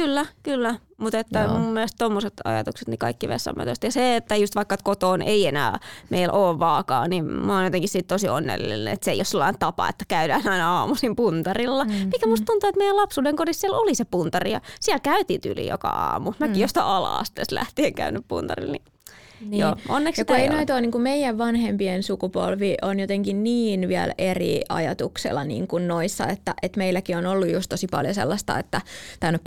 Kyllä. Mutta että mun mielestä tommoset ajatukset, niin kaikki vessanmötöstä. Ja se, että just vaikka kotoon ei enää meillä ole vaakaa, niin mä oon jotenkin siitä tosi onnellinen, että se ei ole sellainen tapa, että käydään aina aamuisin puntarilla. Mikä musta tuntuu, että meidän lapsuuden kodissa siellä oli se puntari ja siellä käytiin yli joka aamu. Mäkin jostain ala-asteesta lähtien käynyt puntarilla, niin... Niin. Joo, onneksi ja kun ei noita ole, niin kuin meidän vanhempien sukupolvi on jotenkin niin vielä eri ajatuksella niin kuin noissa, että meilläkin on ollut just tosi paljon sellaista, että tämä on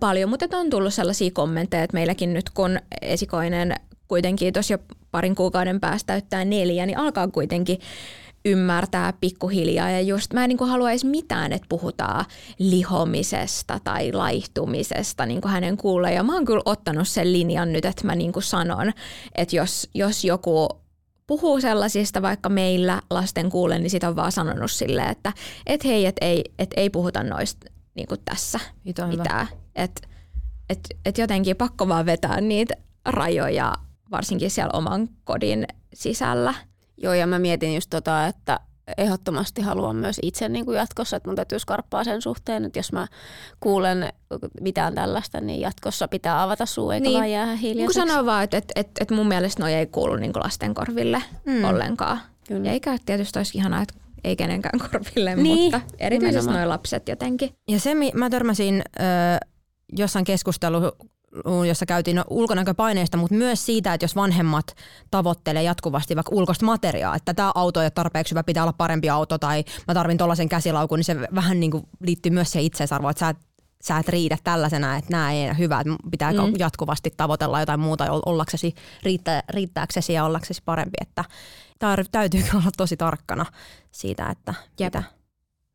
paljon, mutta on tullut sellaisia kommentteja, että meilläkin nyt kun esikoinen kuitenkin tuossa jo parin kuukauden päästä täyttää 4, niin alkaa kuitenkin ymmärtää pikkuhiljaa ja just mä en niin kuin haluaisi mitään, että puhutaan lihomisesta tai laihtumisesta niin kuin hänen kuulee. Ja mä oon kyllä ottanut sen linjan nyt, että mä niin kuin sanon, että jos joku puhuu sellaisista vaikka meillä lasten kuulee, niin sit on vaan sanonut silleen, että ei puhuta noista niin kuin tässä mitään. Et jotenkin pakko vaan vetää niitä rajoja varsinkin siellä oman kodin sisällä. Joo, ja mä mietin just että ehdottomasti haluan myös itse niin kuin jatkossa, että mun täytyy skarppaa sen suhteen, että jos mä kuulen mitään tällaista, niin jatkossa pitää avata suu, eikä vaan jää hiljaiseksi. Kun sanoo vaan, että mun mielestä noi ei kuulu niin kuin lasten korville ollenkaan. Kyllä. Ja eikä tietysti olisi ihanaa, että ei kenenkään korville, mutta erityisesti noi lapset jotenkin. Ja se mä törmäsin jossain keskustelussa, jossa käytiin ulkonäköpaineista, mutta myös siitä, että jos vanhemmat tavoittelee jatkuvasti vaikka ulkoista materiaa, että tämä auto ei ole tarpeeksi hyvä, pitää olla parempi auto tai mä tarvin tollaisen käsilaukun, niin se vähän niin kuin liittyy myös siihen itseisarvoon, että sä et riidä tällaisena, että nämä ei enää hyvä, että pitää jatkuvasti tavoitella jotain muuta ollaksesi, riittääksesi ja ollaksesi parempi, että täytyy olla tosi tarkkana siitä, että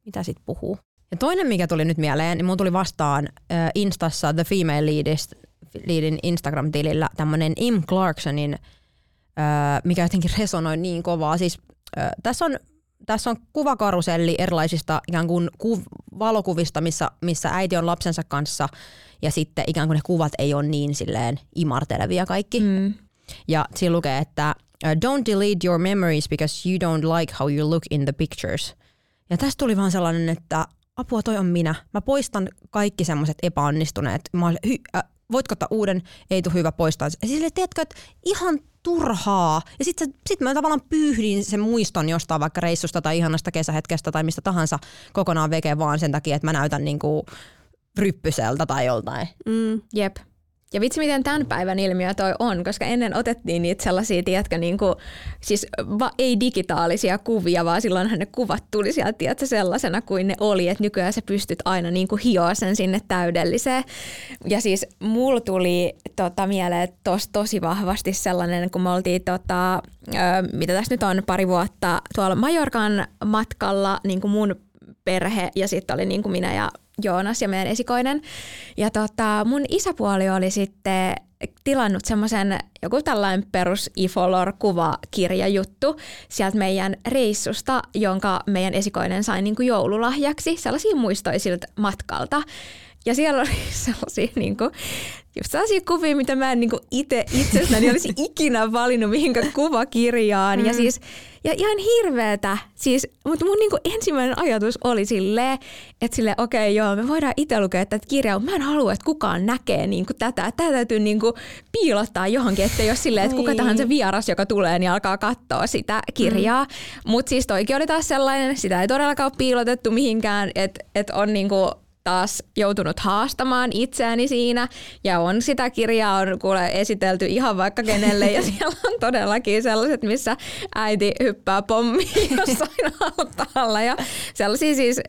mitä sit puhuu. Ja toinen, mikä tuli nyt mieleen, niin mun tuli vastaan Instassa The Female Leadin Instagram-tilillä tämmönen Im Clarksonin, mikä jotenkin resonoi niin kovaa. Siis, tässä on kuvakaruseli erilaisista ikään kuin valokuvista, missä äiti on lapsensa kanssa ja sitten ikään kuin ne kuvat ei ole niin silleen imartelevia kaikki. Ja siinä lukee, että don't delete your memories because you don't like how you look in the pictures. Ja tässä tuli vaan sellainen, että apua, toi on minä. Mä poistan kaikki semmoiset epäonnistuneet. Voitko ottaa uuden? Ei tule hyvä poistaa. Ja siis teetkö, että ihan turhaa. Ja sit mä tavallaan pyyhdin sen muiston jostain vaikka reissusta tai ihanasta kesähetkestä tai mistä tahansa kokonaan vekeen vaan sen takia, että mä näytän niinku ryppyseltä tai joltain. Jep. Ja vitsi, miten tämän päivän ilmiö toi on, koska ennen otettiin niitä sellaisia, tiedätkö, niinku, siis ei digitaalisia kuvia, vaan silloinhan ne kuvat tuli sieltä, tiedätkö, sellaisena kuin ne oli, että nykyään sä pystyt aina niinku hioa sen sinne täydelliseen. Ja siis mulla tuli mieleen tosi vahvasti sellainen, kun me oltiin, mitä tässä nyt on, pari vuotta tuolla Majorkan matkalla, niin kuin mun perhe ja sitten oli niin kuin minä ja Joonas ja meidän esikoinen. Ja mun isäpuoli oli sitten tilannut semmoisen joku tällainen perus Ifolor-kuvakirjajuttu sieltä meidän reissusta, jonka meidän esikoinen sai niin kuin joululahjaksi sellaisia muistoisilta matkalta. Ja siellä oli sellaisia, just sellaisia kuvia, mitä mä en itsestäni olisi ikinä valinnut mihinkään kuvakirjaan. Ja siis, ja ihan hirveetä. Siis, mutta mun ensimmäinen ajatus oli silleen, että okei, me voidaan itse lukea tätä kirjaa, mutta mä en halua, että kukaan näkee tätä. Tää täytyy piilottaa johonkin, että jos silleen, että kuka tahansa vieras, joka tulee, niin alkaa katsoa sitä kirjaa. Mutta siis toikin oli taas sellainen, sitä ei todellakaan ole piilotettu mihinkään, että on taas joutunut haastamaan itseäni siinä, ja on sitä kirjaa on kuule esitelty ihan vaikka kenelle, ja siellä on todellakin sellaiset, missä äiti hyppää pommiin jossain altaalla, ja sellaisia siis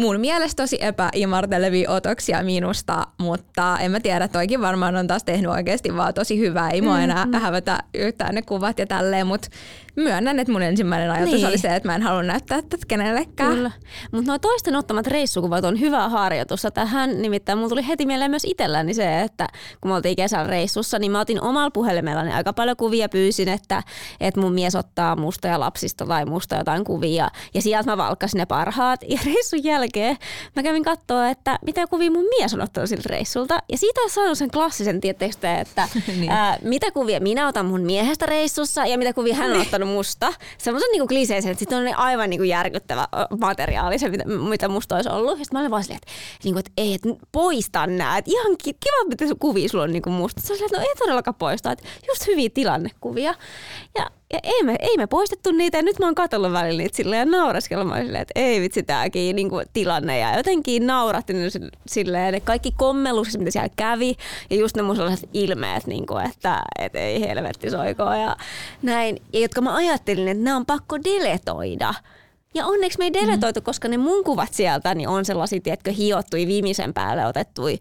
mun mielestä tosi epäimartelevia otoksia minusta, mutta en mä tiedä, toikin varmaan on taas tehnyt oikeasti vaan tosi hyvää, ei mua enää hävätä yhtään ne kuvat ja tälleen, mutta myönnän, että mun ensimmäinen ajatus oli se, että mä en halua näyttää tätä kenellekään. Kyllä. Mutta nuo toisten ottamat reissukuvat on hyvä harjoitusta tähän, nimittäin mulla tuli heti mieleen myös itselläni se, että kun me oltiin kesällä reissussa, niin mä otin omalla puhelimellani aika paljon kuvia, pyysin, että mun mies ottaa musta ja lapsista tai musta jotain kuvia, ja sieltä mä valkkasin ne parhaat, ja reissun jälkeen mä kävin katsoa, että mitä kuvia mun mies on ottanut siltä reissulta, ja siitä on saanut sen klassisen tieteestä, että mitä kuvia minä otan mun miehestä reissussa ja mitä kuvia hän on ottanut musta. Semmoisen kliseisen, että sit on aivan järkyttävä materiaali se, mitä musta olisi ollut. Ja sit mä olin vaan silleen, että ei, että poista nää. Et ihan kiva, mitä kuvia sulla on musta. Se on silleen, että no ei todellakaan poistaa. Et just hyviä tilannekuvia. Ja ei me poistettu niitä, ja nyt mä oon katsellut välillä niitä silleen ja nauraskellut. Mä olin silleen, että ei vitsi tääkin tilanne. Ja jotenkin nauratti ne silleen, että kaikki kommelukset, mitä siellä kävi. Ja just ne mun sellaiset ilmeet, että ei helvetti soikoo ja näin. Ja jotka mä ajattelin, että nämä on pakko deletoida. Ja onneksi me ei deletoitu, koska ne mun kuvat sieltä niin on sellaisia, tiedätkö, hiottui, viimeisen päälle otettui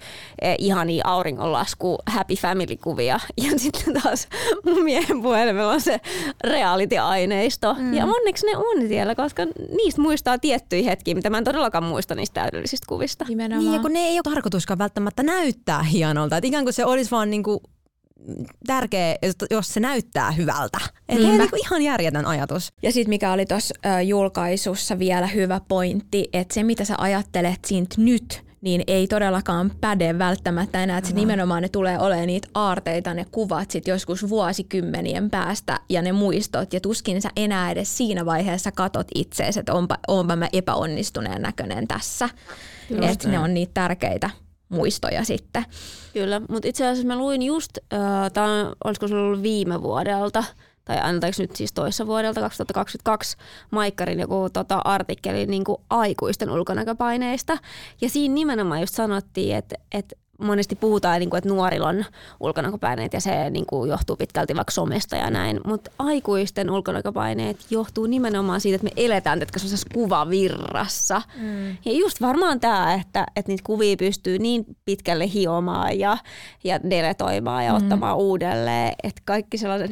ihania auringonlasku, happy family-kuvia. Ja sitten taas mun miehen puhelimella on se reality-aineisto. Ja onneksi ne on siellä, koska niistä muistaa tiettyjä hetkiä, mitä mä en todellakaan muista niistä täydellisistä kuvista. Nimenomaan. Niin, ja kun ne ei ole tarkoituskaan välttämättä näyttää hienolta. Et ikään kuin se olisi vaan tärkeä, jos se näyttää hyvältä. Eli ihan järjetön ajatus. Ja sitten mikä oli tuossa julkaisussa vielä hyvä pointti, että se mitä sä ajattelet siitä nyt, niin ei todellakaan päde välttämättä enää, että nimenomaan ne tulee olemaan niitä aarteita, ne kuvat sit joskus vuosikymmenien päästä ja ne muistot, ja tuskin sä enää edes siinä vaiheessa katot itseäsi, että onpa mä epäonnistuneen näköinen tässä. Että ne on niitä tärkeitä muistoja sitten. Kyllä, mutta itse asiassa mä luin just, olisiko se ollut viime vuodelta, tai antaiko nyt siis toissa vuodelta, 2022, Maikkarin joku artikkeli aikuisten ulkonäköpaineista. Ja siinä nimenomaan just sanottiin, että monesti puhutaan, että nuorilla on ulkonäköpaineet ja se johtuu pitkälti vaikka somesta ja näin, mutta aikuisten ulkonäköpaineet johtuu nimenomaan siitä, että me eletään sellaisessa kuvavirrassa. Ja just varmaan tämä, että niitä kuvia pystyy niin pitkälle hiomaan ja deletoimaan ja ottamaan uudelleen, että kaikki sellaiset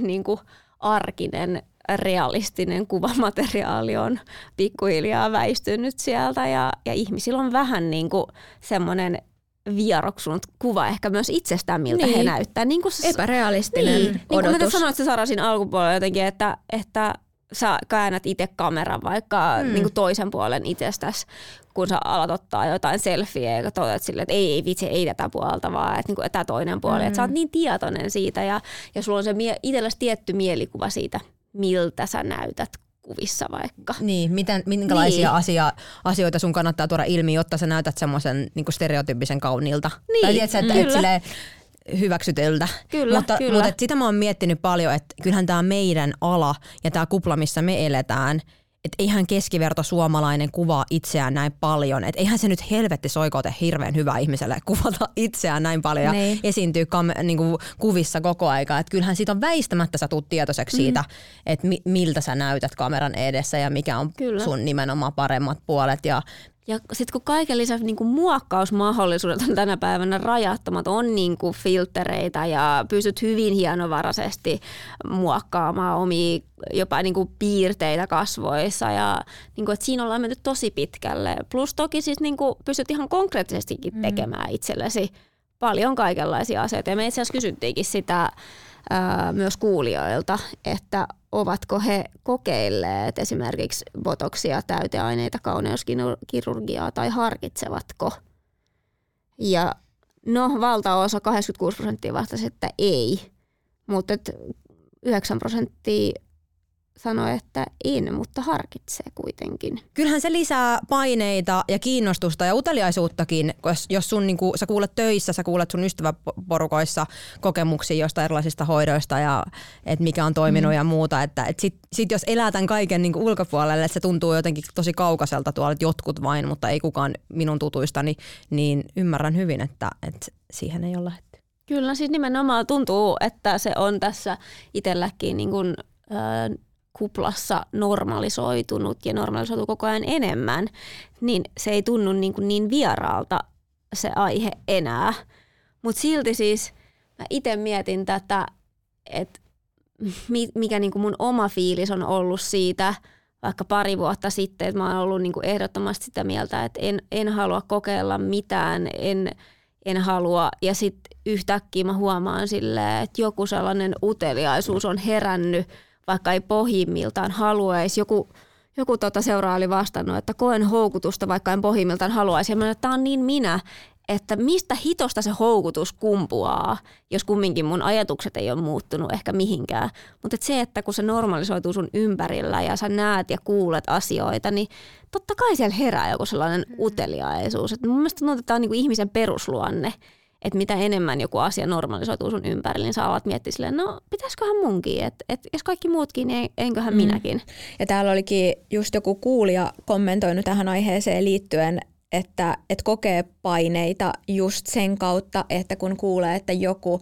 arkinen, realistinen kuvamateriaali on pikkuhiljaa väistynyt sieltä ja ihmisillä on vähän semmoinen vieroksunut kuva ehkä myös itsestään, miltä he näyttää. Epärealistinen odotus. Niin kuin sanoit se Sara siinä alkupuolella jotenkin, että sä käännät itse kameran vaikka toisen puolen itsestäsi, kun sä alat ottaa jotain selfieä ja toteat silleen, että ei vitsi, ei tätä puolta, vaan että tämä toinen puoli. Että sä oot niin tietoinen siitä ja sulla on se itsellesi tietty mielikuva siitä, miltä sä näytät kuvissa vaikka. Niin, minkälaisia asioita sun kannattaa tuoda ilmi, jotta sä näytät semmoisen stereotyyppisen kauniilta. Niin, tai tiedät sä, että et silleen hyväksytyltä. Kyllä, kyllä. Mutta sitä mä oon miettinyt paljon, että kyllähän tää meidän ala ja tää kupla, missä me eletään, että eihän keskiverto suomalainen kuvaa itseään näin paljon. Että eihän se nyt helvetti soikote hirveän hyvä ihmiselle kuvata itseään näin paljon ja esiintyy kuvissa koko aika. Että kyllähän siitä on väistämättä sä tuut tietoiseksi siitä, että miltä sä näytät kameran edessä ja mikä on sun nimenomaan paremmat puolet. Ja sitten kun kaiken lisäksi muokkausmahdollisuudet on tänä päivänä rajattomat, on filttereitä ja pystyt hyvin hienovaraisesti muokkaamaan omia jopa piirteitä kasvoissa. Ja, että siinä ollaan mennyt tosi pitkälle. Plus toki siis pystyt ihan konkreettisestikin tekemään itsellesi paljon kaikenlaisia asioita. Ja me itse asiassa kysyttiinkin sitä myös kuulijoilta, että ovatko he kokeilleet esimerkiksi botoksia, täyteaineita, kauneuskirurgiaa tai harkitsevatko? Ja no valtaosa, 86% vastasi, että ei, mutta 9% sanoi, että en, mutta harkitsee kuitenkin. Kyllähän se lisää paineita ja kiinnostusta ja uteliaisuuttakin, jos sun, niin kun, sä kuulet töissä, sä kuulet sun ystäväporukoissa kokemuksia jostain erilaisista hoidoista ja että mikä on toiminut ja muuta. Että sit jos elää tämän kaiken niin kun ulkopuolelle, että se tuntuu jotenkin tosi kaukaiselta tuolla, että jotkut vain, mutta ei kukaan minun tutuistani, niin ymmärrän hyvin, että siihen ei ole lähdetty. Kyllä, siis nimenomaan tuntuu, että se on tässä itselläkin niin kun, kuplassa normalisoitunut ja normalisoituu koko ajan enemmän, niin se ei tunnu niin vieraalta se aihe enää. Mutta silti siis mä itse mietin tätä, että mikä niinku mun oma fiilis on ollut siitä vaikka pari vuotta sitten, että mä oon ollut niinku ehdottomasti sitä mieltä, että en halua kokeilla mitään, en halua. Ja sitten yhtäkkiä mä huomaan silleen, että joku sellainen uteliaisuus on herännyt, vaikka ei pohjimmiltaan haluaisi. Joku seuraa oli vastannut, että koen houkutusta, vaikka en pohjimmiltaan haluaisi. Ja mä sanoin, että tää on niin minä, että mistä hitosta se houkutus kumpuaa, jos kumminkin mun ajatukset ei ole muuttunut ehkä mihinkään. Mutta se, että kun se normalisoituu sun ympärillä ja sä näet ja kuulet asioita, niin totta kai siellä herää joku sellainen uteliaisuus. Et mun mielestä tää on niinku ihmisen perusluonne, että mitä enemmän joku asia normalisoituu sun ympärille, niin sä alat miettiä silleen, no pitäisiköhän munkin, että jos kaikki muutkin, niin enköhän minäkin. Ja täällä olikin just joku kuulija kommentoinut tähän aiheeseen liittyen, että kokee paineita just sen kautta, että kun kuulee, että joku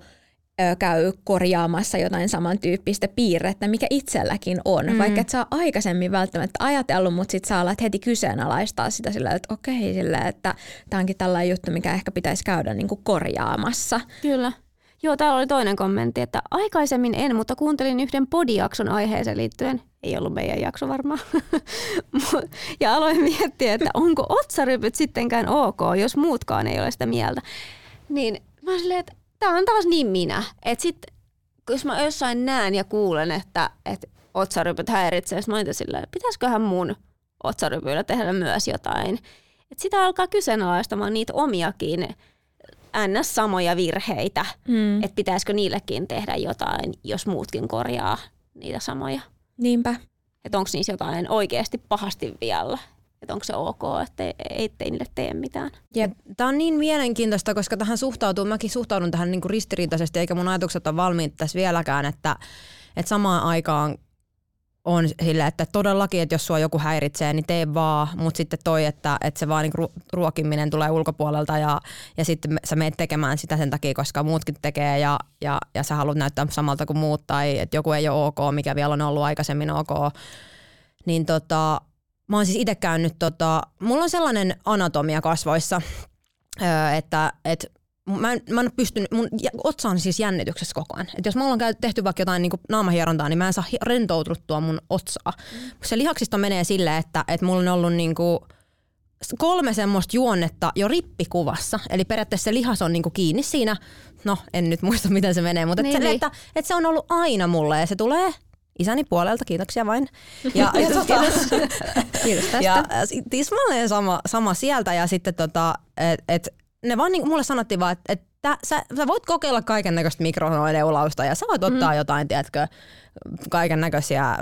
käy korjaamassa jotain samantyyppistä piirrettä, mikä itselläkin on. Vaikka et saa aikaisemmin välttämättä ajatellut, mutta sitten saa alat heti kyseenalaistaa sitä sillä, että okei, sillä, että tämä onkin tällainen juttu, mikä ehkä pitäisi käydä niin kuin korjaamassa. Kyllä. Joo, täällä oli toinen kommentti, että aikaisemmin en, mutta kuuntelin yhden podijakson aiheeseen liittyen. Ei ollut meidän jakso varmaan. Ja aloin miettiä, että onko otsarypyt sittenkään ok, jos muutkaan ei ole sitä mieltä. Niin mä oon silleen, että tämä on taas niin minä, että sitten jos mä jossain näen ja kuulen, että otsarypyt häiritsee, mä olin silleen, että pitäisiköhän mun otsarypyillä tehdä myös jotain. Et sitä alkaa kyseenalaistamaan niitä omiakin samoja virheitä, että pitäisikö niillekin tehdä jotain, jos muutkin korjaa niitä samoja. Niinpä. Että onko niissä jotain oikeasti pahasti vielä. Että onko se ok, ettei niille tee mitään. Jep. Tämä on niin mielenkiintoista, koska tähän mäkin suhtaudun tähän niin kuin ristiriitaisesti, eikä mun ajatukset ole valmiita tässä vieläkään, että samaan aikaan on sillä, että todellakin, että jos sua joku häiritsee, niin tee vaan, mutta sitten toi, että se vaan niin kuin ruokiminen tulee ulkopuolelta ja sitten sä meet tekemään sitä sen takia, koska muutkin tekee ja sä haluat näyttää samalta kuin muut tai että joku ei ole ok, mikä vielä on ollut aikaisemmin ok, niin mä oon siis itse käynyt, mulla on sellainen anatomia kasvoissa, että mä en pystynyt, mun otsa on siis jännityksessä koko ajan. Et jos mulla on tehty vaikka jotain niin kuin naamahierontaa, niin mä en saa rentoututtua mun otsaa. Se lihaksisto menee silleen, että mulla on ollut niin kuin 3 semmoista juonnetta jo rippikuvassa. Eli periaatteessa se lihas on niinku kiinni siinä, no en nyt muista miten se menee, mutta niin. että se on ollut aina mulle ja se tulee isäni puolelta, kiitoksia vain. Ja, kiitos tästä. Ja tismalleen sama sieltä ja sitten ne vaan niinku mulle sanottiin vaan, että sä voit kokeilla kaiken näköistä mikroneulausta ja sä voit ottaa jotain, tiedätkö, kaiken näköisiä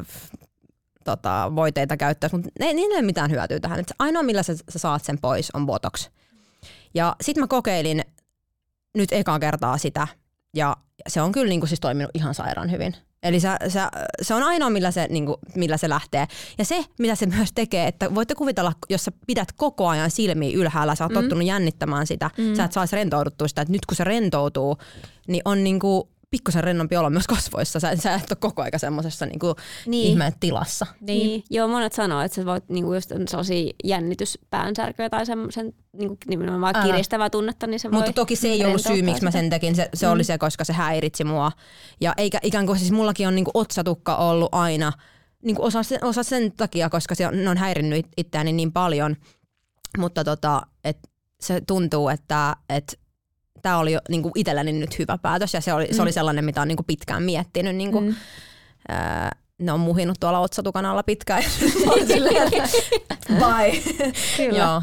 voiteita käyttää, mutta niillä ei ole mitään hyötyä tähän. Et ainoa millä sä saat sen pois on botox. Ja sit mä kokeilin nyt ekaa kertaa sitä ja se on kyllä niinku siis toiminut ihan sairaan hyvin. Eli se on ainoa, millä se lähtee. Ja se, mitä se myös tekee, että voitte kuvitella, jos sä pidät koko ajan silmiä ylhäällä, sä oot tottunut jännittämään sitä, sä et saisi rentouduttua sitä, että nyt kun se rentoutuu, niin on niinku pikkusen rennompi olla myös kasvoissa. Sä et ole koko ajan semmoisessa niinku ihmeen tilassa. Niin. Joo, monet sanoo, että sä voit niinku just sellaisia jännityspäänsärköjä tai sen niinku nimenomaan kiristävää tunnetta, niin se voi. Mutta toki se ei ollut syy, miksi mä sen tekin. Se oli se, koska se häiritsi mua. Ja eikä ikään kuin siis mullakin on niinku otsatukka ollut aina niinku osa sen takia, koska se on häirinnyt itseäni niin paljon. Mutta se tuntuu, että tämä oli niinku itselläni nyt hyvä päätös ja se oli sellainen, mitä on niinku pitkään miettinyt. Niinku, ne on muhinut tuolla otsatukan alla pitkään. Bye. Joo.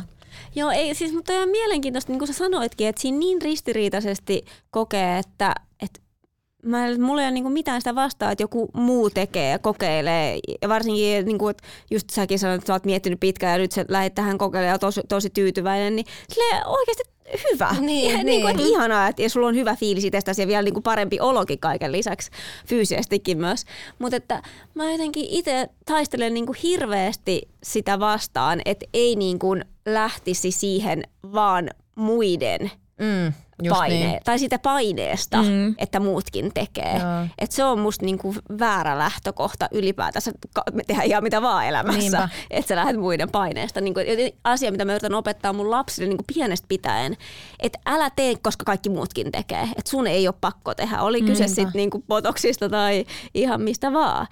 Joo, ei, siis, mutta on mielenkiintoista, niin kuin sä sanoitkin, että siinä niin ristiriitaisesti kokee, että mulla ei ole niin kuin mitään sitä vastaa, että joku muu tekee ja kokeilee. Ja varsinkin, niin kuin, että just säkin sanoit, että sä oot miettinyt pitkään ja nyt sä lähdet tähän kokeilemaan ja tosi tyytyväinen, niin silleen oikeasti hyvä. Niin, ja, niin kuin, että ihanaa, että sulla on hyvä fiilis itsestäsi ja vielä niin kuin parempi olokin kaiken lisäksi fyysisestikin myös. Mutta että mä jotenkin itse taistelen niin kuin hirveästi sitä vastaan, että ei niin kuin lähtisi siihen vaan muiden paine, niin. Tai siitä paineesta, että muutkin tekee. Et se on musta niinku väärä lähtökohta ylipäätänsä. Me tehdään ihan mitä vaan elämässä, että sä lähdet muiden paineesta. Niinku, asia, mitä mä yritän opettaa mun lapsille niinku pienestä pitäen, että älä tee, koska kaikki muutkin tekee. Et sun ei ole pakko tehdä. Oli kyse sitten niinku botoksista tai ihan mistä vaan.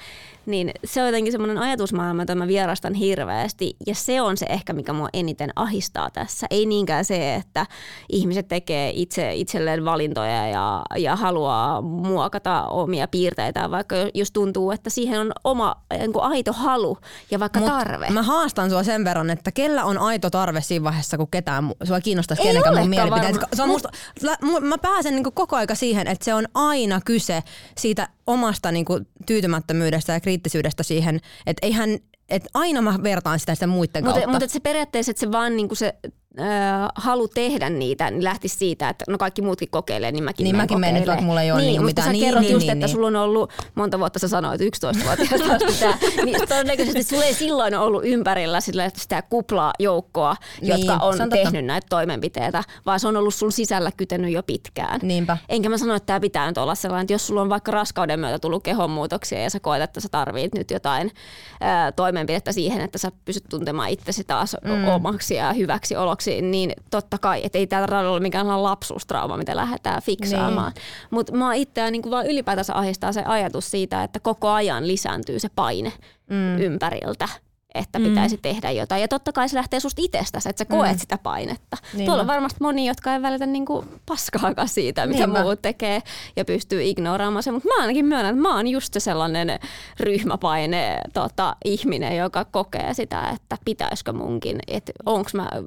Niin se on jotenkin semmoinen ajatusmaailma, jota mä vierastan hirveästi. Ja se on se ehkä, mikä mua eniten ahistaa tässä. Ei niinkään se, että ihmiset tekee itselleen valintoja ja haluaa muokata omia piirteitään, vaikka jos tuntuu, että siihen on oma aito halu ja vaikka tarve. Mä haastan sua sen verran, että kellä on aito tarve siinä vaiheessa, kun ketään sua kiinnostaisi kenenkään mun mielipiteitä. Se on mä pääsen niinku koko aika siihen, että se on aina kyse siitä omasta niinku tyytymättömyydestä ja kriittisyydestä siihen, että eihän, et aina mä vertaan sitä muiden kautta. Mutta se periaatteessa, että se vaan niinku se halu tehdä niitä, niin lähtisi siitä, että no kaikki muutkin kokeilee, niin mäkin kokeilee. Niin mäkin menen, vaikka mulla ei ole niin, mitään. Niin, mutta sä kerrot just, että sulla on ollut, monta vuotta sä sanoit, 11-vuotiaasta asti tämä, niin todennäköisesti sulla ei silloin ollut ympärillä sitä kuplajoukkoa, jotka on tehnyt näitä toimenpiteitä, vaan se on ollut sun sisällä kytenyt jo pitkään. Niinpä. Enkä mä sano, että tämä pitää nyt olla sellainen, että jos sulla on vaikka raskauden myötä tullut kehonmuutoksia ja sä koet, että sä tarvit nyt jotain toimenpidettä siihen, että sä pysyt tuntemaan itsesi taas omaksi ja hyväksi oloksi, niin totta kai, että ei täällä ole mikään lapsuustrauma, mitä lähdetään fiksaamaan. Niin. Mutta mä itseään niin vaan ylipäätänsä ahdistaa se ajatus siitä, että koko ajan lisääntyy se paine ympäriltä, että pitäisi tehdä jotain. Ja totta kai se lähtee susta itsestäsi, että sä koet sitä painetta. Niin. Tuolla on varmasti moni, jotka ei välitä niin paskaakaan siitä, mitä niin muut tekee ja pystyy ignoraamaan se. Mutta mä ainakin myönnän, että mä oon just se sellainen ryhmäpaine ihminen, joka kokee sitä, että pitäisikö munkin, että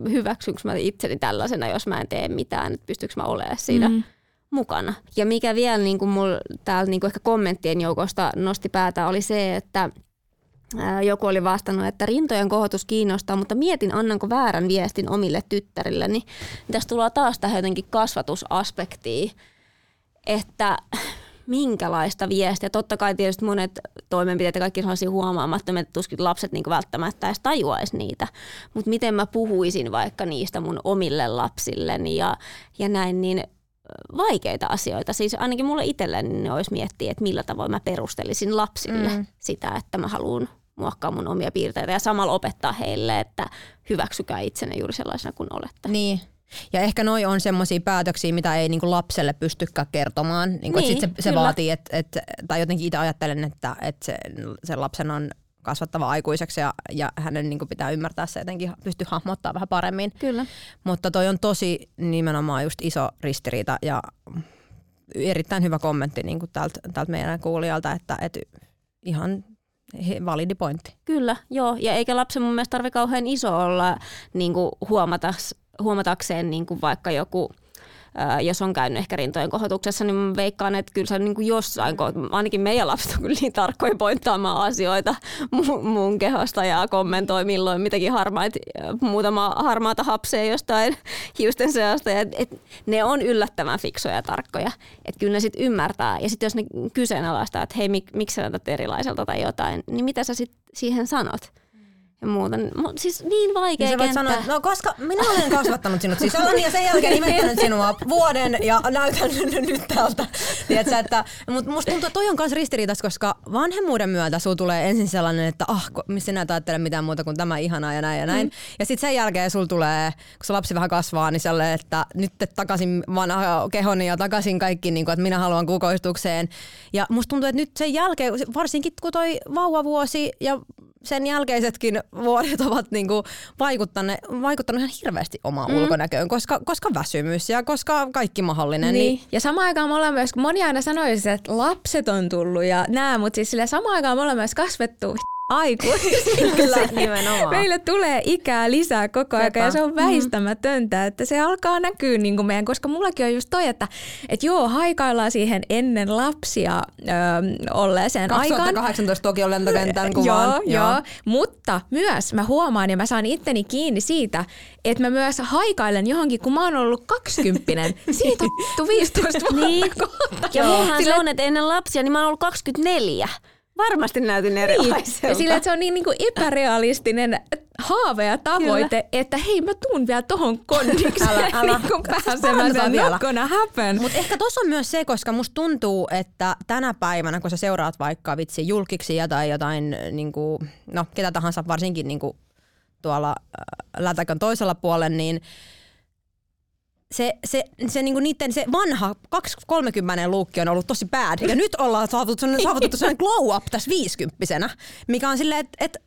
hyväksynkö mä itseni tällaisena, jos mä en tee mitään, että pystyykö mä olemaan siinä mukana. Ja mikä vielä niin mulla täällä niin ehkä kommenttien joukosta nosti päätä oli se, että joku oli vastannut, että rintojen kohotus kiinnostaa, mutta mietin, annanko väärän viestin omille tyttärilleni. Tässä tulee taas tähän jotenkin kasvatusaspektiin, että minkälaista viestiä. Totta kai tietysti monet toimenpiteet ja kaikki sellaisia huomaamattomia, että tuskin lapset niin välttämättä edes tajuaisi niitä. Mutta miten mä puhuisin vaikka niistä mun omille lapsilleni ja näin, niin vaikeita asioita. Siis ainakin mulle itselleni ne olisi miettiä, että millä tavoin mä perustelisin lapsille sitä, että mä haluan muokkaa mun omia piirteitä ja samalla opettaa heille, että hyväksykää itsenne juuri sellaisena kuin olette. Niin. Ja ehkä noi on semmoisia päätöksiä, mitä ei niinku lapselle pystykään kertomaan. Niinku, niin, se vaatii, tai jotenkin itse ajattelen, että se lapsen on kasvattava aikuiseksi ja hänen niinku pitää ymmärtää se jotenkin, pystyy hahmottaa vähän paremmin. Kyllä. Mutta toi on tosi nimenomaan just iso ristiriita ja erittäin hyvä kommentti niinku täältä meidän kuulijalta, että et ihan validi pointti. Kyllä, joo. Ja eikä lapsen mun mielestä tarvitse kauhean iso olla niinku huomatakseen niinku vaikka joku, jos on käynyt ehkä rintojen kohotuksessa, niin mä veikkaan, että kyllä se on niin kuin jossain, ainakin meidän lapset on kyllä niin tarkkoja pointtaamaan asioita mun kehosta ja kommentoi milloin mitäkin muutama harmaata hapsea jostain hiusten seasta. Et ne on yllättävän fiksoja ja tarkkoja. Et kyllä ne sitten ymmärtää. Ja sitten jos ne kyseenalaistaa, että hei, miksi sä näytät erilaiselta tai jotain, niin mitä sä sitten siihen sanot? Muuta. Siis niin vaikea kenttä. Niin sä voit sanoa, että no koska minä olen kasvattanut sinut sisällön ja sen jälkeen nimettänyt sinua vuoden ja näytän nyt tältä. Mutta musta tuntuu, että toi on myös ristiriitas, koska vanhemmuuden myötä sulla tulee ensin sellainen, että sinä et ajattele mitään muuta kuin tämä ihanaa ja näin ja näin. Ja sitten sen jälkeen sulla tulee, kun se lapsi vähän kasvaa, niin sellainen, että nyt takaisin vanha kehoni ja takaisin kaikki, niin kuin, että minä haluan kukoistukseen. Ja musta tuntuu, että nyt sen jälkeen, varsinkin kun toi vauvavuosi ja sen jälkeisetkin vuodet ovat niinku vaikuttanut ihan hirveästi omaan ulkonäköön, koska väsymys ja koska kaikki mahdollinen. Niin. Ja samaan aikaan me ollaan myös, kun moni aina sanoisi, että lapset on tullut ja nää, mutta siis samaan aikaan me ollaan myös kasvettu aikuisiksi. Kyllä, nimenomaan. Meillä tulee ikää lisää koko ajan ja se on väistämätöntä, että se alkaa näkyä niin kuin meidän, koska mullakin on just toi, että joo, haikaillaan siihen ennen lapsia olleeseen 2018 aikaan. 2018 Tokion lentokentän kuvaan. Joo, mutta myös mä huomaan ja mä saan itteni kiinni siitä, että mä myös haikailen johonkin, kun mä oon ollut 20. Siitä on 15 vuotta niin. Kohta. Ja muuhan se on, että ennen lapsia niin mä oon ollut 24. Varmasti näytin erilaiselta. Ja sillä, että se on niin kuin epärealistinen haave ja tavoite, kyllä. Että hei, mä tuun vielä tohon kondikseen. Älä. Niin kun pääsemäisen jokkona häpön. Mutta ehkä tossa on myös se, koska musta tuntuu, että tänä päivänä, kun sä seuraat vaikka vitsi julkiksia tai jotain, niin kuin, no ketä tahansa varsinkin niin kuin tuolla lätäkön toisella puolella, niin se niinku niitten se vanha 20-30 luukki on ollut tosi bad. Ja nyt ollaan saavutettu sellainen glow up tässä 50-vuotiaana, mikä on silleen, että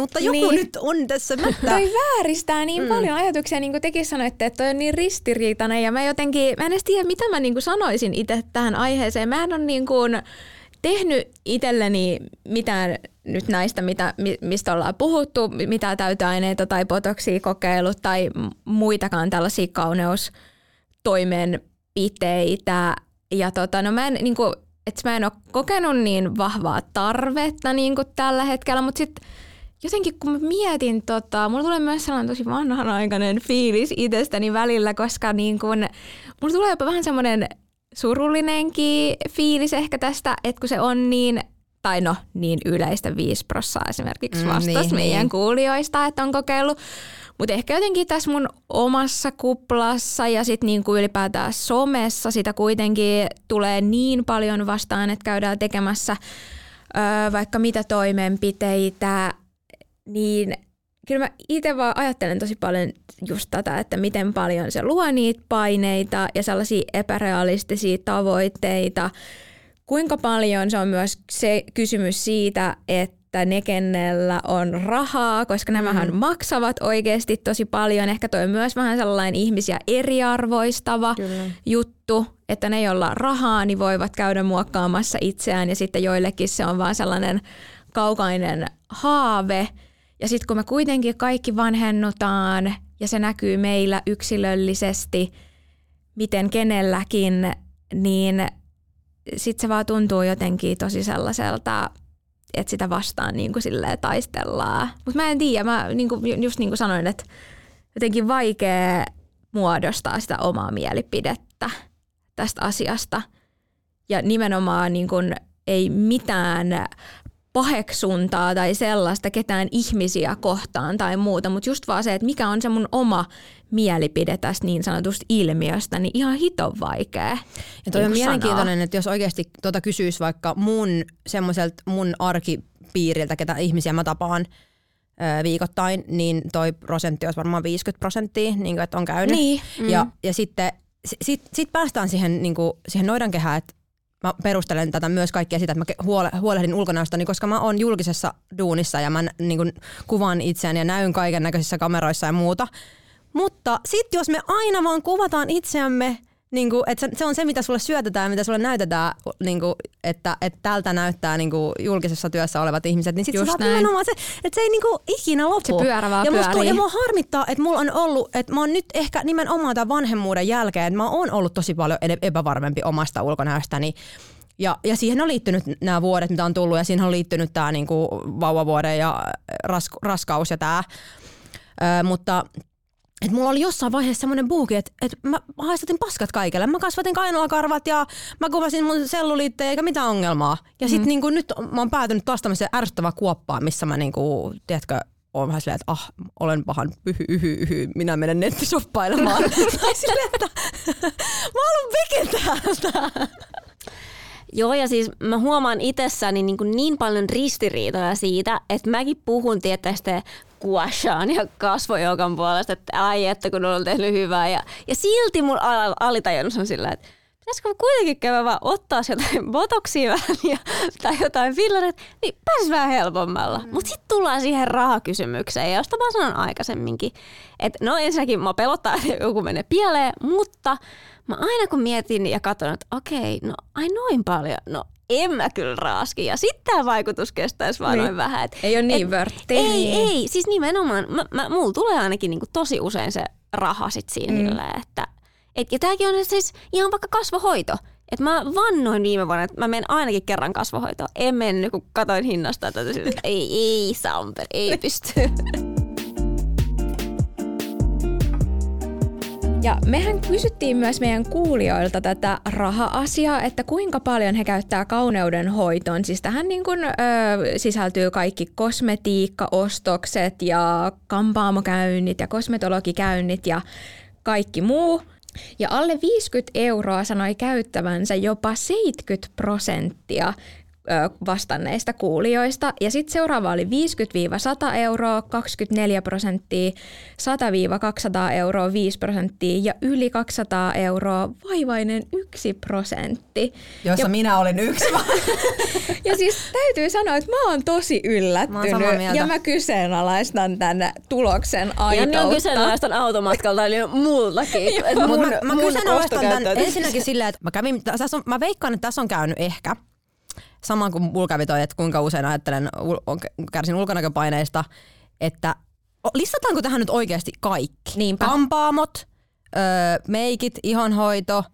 mutta joku niin. Nyt on tässä mättä. Toi vääristää niin paljon ajatuksia, niin kuin tekin sanoitte, että toi on niin ristiriitainen. Ja mä en edes tiedä, mitä mä niin sanoisin itse tähän aiheeseen. Mä en ole niin kuin tehnyt itselleni mitään nyt näistä, mistä ollaan puhuttu, mitä täyteaineita tai botoksia kokeillut tai muitakaan tällaisia kauneustoimenpiteitä. Ja mä en ole kokenut niin vahvaa tarvetta niin kuin tällä hetkellä, mutta sitten jotenkin kun mietin, mulla tulee myös sellainen tosi vanhanaikainen fiilis itsestäni välillä, koska niin kuin, mulla tulee jopa vähän semmoinen surullinenkin fiilis ehkä tästä, että kun se on niin, tai no niin yleistä 5% esimerkiksi vastasi meidän kuulijoista, että on kokeillut. Mutta ehkä jotenkin tässä mun omassa kuplassa ja sitten niinku ylipäätään somessa sitä kuitenkin tulee niin paljon vastaan, että käydään tekemässä vaikka mitä toimenpiteitä, niin kyllä mä itse vaan ajattelen tosi paljon just tätä, että miten paljon se luo niitä paineita ja sellaisia epärealistisia tavoitteita. Kuinka paljon se on myös se kysymys siitä, että ne kenellä on rahaa, koska nämähän maksavat oikeasti tosi paljon. Ehkä toi myös vähän sellainen ihmisiä eriarvoistava juttu, että ne joilla on rahaa, niin voivat käydä muokkaamassa itseään ja sitten joillekin se on vaan sellainen kaukainen haave. Ja sitten kun me kuitenkin kaikki vanhennutaan ja se näkyy meillä yksilöllisesti, miten kenelläkin, niin sitten se vaan tuntuu jotenkin tosi sellaiselta, että sitä vastaan niin kuin silleen taistellaan. Mutta mä en tiedä, mä just niin kuin sanoin, että jotenkin vaikea muodostaa sitä omaa mielipidettä tästä asiasta. Ja nimenomaan niin kuin ei mitään paheksuntaa tai sellaista ketään ihmisiä kohtaan tai muuta, mutta just vaan se, että mikä on se mun oma mielipide tästä niin sanotusta ilmiöstä, niin ihan hiton vaikea. Ja toi on mielenkiintoinen, että jos oikeasti kysyisi vaikka semmoiselta mun arkipiiriltä, ketä ihmisiä mä tapaan viikoittain, niin toi prosentti olisi varmaan 50%, niin kuin, että on käynyt. Niin. Ja sitten sit päästään siihen noidankehään, että mä perustelen tätä myös kaikkea sitä, että mä huolehdin ulkonäöstäni, koska mä oon julkisessa duunissa ja mä niin kuin kuvaan itseäni ja näyn kaiken näköisissä kameroissa ja muuta. Mutta sit jos me aina vaan kuvataan itseämme, niin kuin, että se on se, mitä sulle syötetään ja mitä sulle näytetään, niin kuin, että tältä näyttää niin kuin julkisessa työssä olevat ihmiset, niin sit just sä nimenomaan se, että se ei niin kuin ikinä lopu. Se pyörä vaan pyörii. Ja mua harmittaa, että mulla on ollut, että mä oon nyt ehkä nimenomaan tämän vanhemmuuden jälkeen, että mä oon ollut tosi paljon epävarmempi omasta ulkonäöstäni. Ja siihen on liittynyt nämä vuodet, mitä on tullut, ja siihen on liittynyt tämä niin kuin vauvavuoden ja raskaus ja tämä. Mutta et mulla oli jossain vaiheessa semmoinen buuki, että mä haistatin paskat kaikille. Mä kasvatin kainalakarvat ja mä kuvasin mun selluliittejä eikä mitään ongelmaa. Ja sit niinku nyt mä oon päätynyt taas tämmöiseen ärsyttävään kuoppaan, missä mä niinku, tiedätkö, oon vähän silleen, että olen pahan minä menen nettisoppailemaan. Tai silleen, että mä haluan vegetäältä. Joo, ja siis mä huomaan itsessäni niin paljon ristiriitoja siitä, että mäkin puhun tietysti kuashaan ja kasvojoukan puolesta, että ai, että kun on tehnyt hyvää. Ja silti mun alitajunus on sillä, että pitäisikö kuitenkin käydä vaan ottaa jotain botoksia tai jotain fillereitä, niin pääsis vähän helpommalla. Mutta sitten tullaan siihen rahakysymykseen, josta mä sanon aikaisemminkin, että no ensinnäkin mä pelottaa, että joku menee pieleen, mutta mä aina kun mietin ja katson, että okei, no ai noin paljon, no en mä kyllä raaski. Ja sitten tämä vaikutus kestäisi vaan noin vähän. Et, ei ole niin vörttiä. Ei. Siis nimenomaan, mulla tulee ainakin niinku tosi usein se raha sit siinä. Ja tämäkin on siis ihan vaikka kasvohoito. Et mä vannoin viime vuonna, että mä menen ainakin kerran kasvohoitoon. En mennyt, kun katoin hinnasta, että ei Samper, ei pysty. Ja mehän kysyttiin myös meidän kuulijoilta tätä raha-asiaa, että kuinka paljon he käyttää kauneudenhoitoon. Siis tähän niin kun, sisältyy kaikki kosmetiikkaostokset ja kampaamokäynnit ja kosmetologikäynnit ja kaikki muu. Ja alle 50 € sanoi käyttävänsä jopa 70% vastanneista kuulijoista. Ja sitten seuraava oli 50-100 €, 24%, 100-200 €, 5% ja yli 200 € vaivainen 1%. Jossa minä olen yksi. Ja siis täytyy sanoa, että mä oon tosi yllättynyt ja mä kyseenalaistan tämän tuloksen aitoutta. Ja niin kyseenalaistan automatkalta, eli mullakin. Mä kyseenalaistan tämän ensinnäkin silleen, että mä veikkaan, että tässä on käynyt ehkä samaan kuin mulla kävi toi, että kuinka usein ajattelen, kärsin ulkonäköpaineista, että listataanko tähän nyt oikeasti kaikki? Niinpä. Kampaamot, meikit, ihonhoito,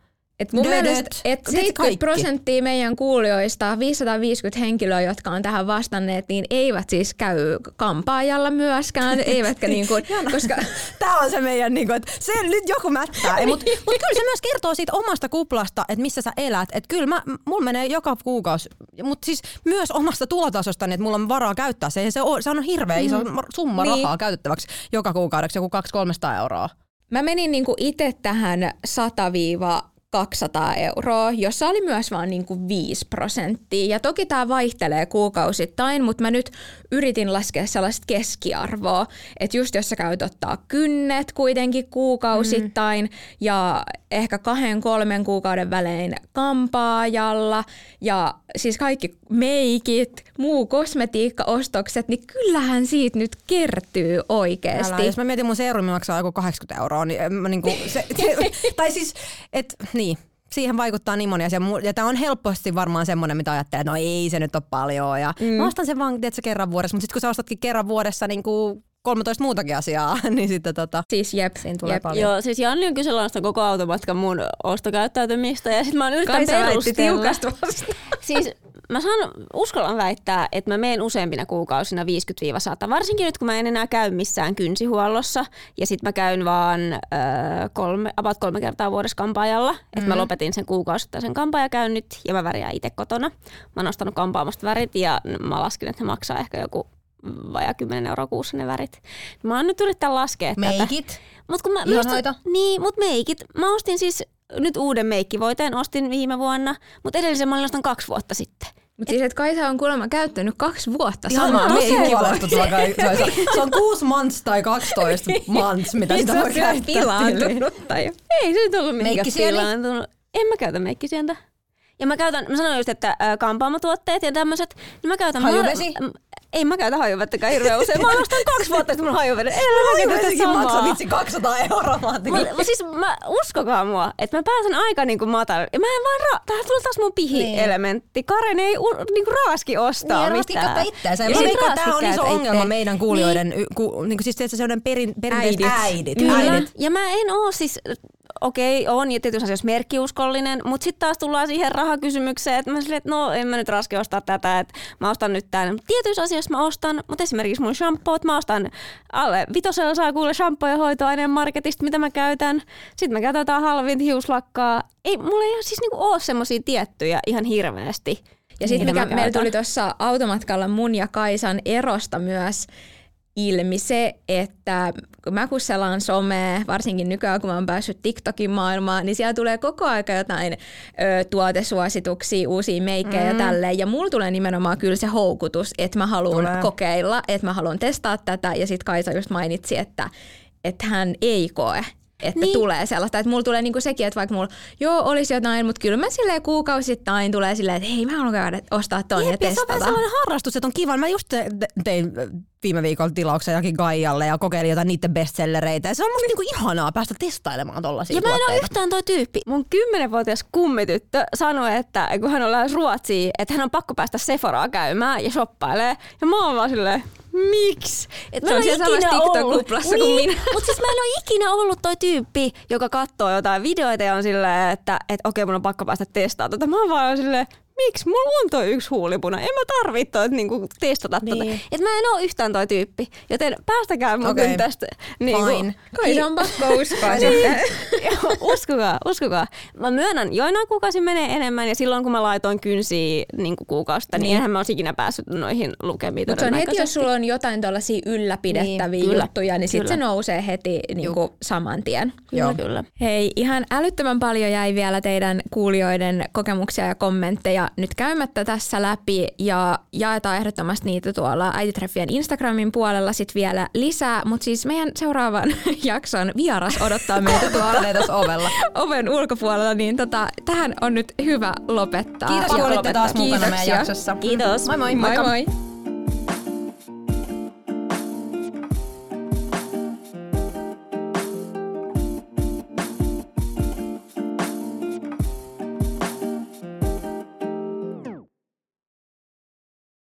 et mun mielestä, et 70% meidän kuulijoista, 550 henkilöä, jotka on tähän vastanneet, niin eivät siis käy kampaajalla myöskään, eivätkä niin kuin, koska tää on se meidän niin kuin, että se nyt joku mättää. Mut kyllä se myös kertoo siitä omasta kuplasta, että missä sä elät. Että kyllä mulla menee joka kuukausi, mutta siis myös omasta tulotasostani, että mulla on varaa käyttää se. Se on hirveä iso summa rahaa käytettäväksi joka kuukaudeksi, joku 200-300 €. Mä menin niin kuin itse tähän 100-200 €, jossa oli myös vaan niin kuin 5%. Ja toki tämä vaihtelee kuukausittain, mutta mä nyt yritin laskea sellaista keskiarvoa, että just jos sä käyt ottaa kynnet kuitenkin kuukausittain ja ehkä 2-3 kuukauden välein kampaajalla ja siis kaikki meikit, muu kosmetiikkaostokset, niin kyllähän siitä nyt kertyy oikeasti. Jos mä mietin mun seerumi maksaa joku 80 €, niin mä niinku tai siis, et niin, siihen vaikuttaa niin moni asia. Ja tää on helposti varmaan semmonen, mitä ajattelee, että no ei se nyt ole paljon. Ja mä ostan sen vaan, tiedätkö, kerran vuodessa, mutta sit kun sä ostatkin kerran vuodessa niinku 13 muutakin asiaa, niin sitten siis siinä tulee paljon. Joo, siis Janni on kyseenalaista koko automatkan mun ostokäyttäytymistä ja sit mä oon yrittänyt perustella. Siis mä uskallan väittää, että mä meen useampina kuukausina 50-100, varsinkin nyt kun mä en enää käy missään kynsihuollossa ja sit mä käyn vaan about 3 kertaa vuodessa kampaajalla, että mä lopetin sen kuukausittaisen kampaajakäynnit ja mä värjään itse kotona. Mä oon ostanut kampaamosta värit ja mä laskin, että ne maksaa ehkä joku vajaa 10 € kuussa ne värit. Mä oon nyt yrittänyt laskea tätä. Meikit? Mut meikit. Mä ostin siis nyt uuden meikkivoiteen, ostin viime vuonna, mutta edellisen mä olin ostan 2 vuotta sitten. Mutta siis et Kaisa on kuulemma käyttänyt 2 vuotta samaa meikkivoitetta. Se on 6 months tai 12 months, mitä sitä voi käyttää. Ei se nyt ollut minkään pilaantunut. En mä käytä meikkisientä. Ja mä sanoin just, että kampaamatuotteet ja tämmöiset, niin mä käytän hajuvesi. Ei mä käytä hajuvettäkään hirveän usein. Mä oon ostan 2 vuotta, että mun hajuveden. Hajuvedenkin maksaa vitsi 200 €. Siis mä uskokaa mua, että mä pääsen aika niinku matalle. Ja mä en vaan tähän tulee taas mun pihi-elementti. Karen ei niinku raaski ostaa mitään. Niin, itseänsä. Ja sit tää on iso ongelma meidän kuulijoiden, niinku siis tietysti sellainen perinteiset äidit. Ja mä en oo siis okei, on ja tietysti asioissa merkkiuskollinen, mutta sitten taas tullaan siihen rahakysymykseen, että mä silleen, että no en mä nyt raske ostaa tätä, että mä ostan nyt tämän. Tietyissä asioissa mä ostan, mutta esimerkiksi mun shampoot, mä ostan alle 5 € saa kuule shampoo ja hoitoaineen marketista, mitä mä käytän. Sitten mä käytetään halvinta hiuslakkaa. Ei, mulla ei siis niinku ole semmosia tiettyjä ihan hirveästi. Ja sitten meillä tuli tuossa automatkalla mun ja Kaisan erosta myös ilmi se, että mä kun selaan somea, varsinkin nykyään kun mä oon päässyt TikTokin maailmaan, niin siellä tulee koko aika jotain tuotesuosituksia, uusia meikkejä ja tälleen. Ja mulla tulee nimenomaan kyllä se houkutus, että mä haluan kokeilla, että mä haluan testaa tätä. Ja sit Kaisa just mainitsi, että hän ei koe, että tulee sellaista. Että mulla tulee niinku sekin, että vaikka mulla olisi jotain, mutta kyllä mä silleen kuukausittain tulee silleen, että hei mä haluan käydä ostaa ton ja testata. Se on vähän sellainen harrastus, että on kiva. Mä just tein viime viikolla tilauksen jokin Gaialle ja kokeilin jotain niiden bestsellereitä. Ja se on musta niinku ihanaa päästä testailemaan tollaisia tuotteita. Ja mä en ole yhtään toi tyyppi. Mun 10-vuotias kummityttö sanoi, että kun hän on lähes Ruotsiin, että hän on pakko päästä Sephoraa käymään ja shoppailee. Ja mä oon vaan silleen, miksi? Et se on siellä samassa TikTok-kuplassa niin, kuin minä. Mutta siis mä en ole ikinä ollut toi tyyppi, joka katsoo jotain videoita ja on silleen, että okei, mun on pakko päästä testaamaan tota. Mä oon vaan silleen, miksi? Mulla on toi yksi huulipuna. En mä tarvitse toi, että niinku testata niin. Tota. Et mä en oo yhtään toi tyyppi. Joten päästäkää mun okay. Tästä. Niinku, fine. Kai se on pakko uskoa sitten. Uskokaa. Mä myönnän, joinain kuukausi menee enemmän ja silloin kun mä laitoin kynsiä niinku kuukausta, niin enhän mä ois ikinä päässyt noihin lukemiin. Mutta se on heti, jos sulla on jotain tollasia ylläpidettäviä niin, juttuja, niin sit se nousee heti niinku saman tien. Kyllä. Hei, ihan älyttömän paljon jäi vielä teidän kuulijoiden kokemuksia ja kommentteja nyt käymättä tässä läpi ja jaetaan ehdottomasti niitä tuolla Äititreffien Instagramin puolella sit vielä lisää, mutta siis meidän seuraavan jakson vieras odottaa meitä tuolla tuossa ovella. Oven ulkopuolella, niin tähän on nyt hyvä lopettaa. Kiitos, kun olitte taas mukana meidän jaksossa. Kiitos. Moi moi. Moi moi.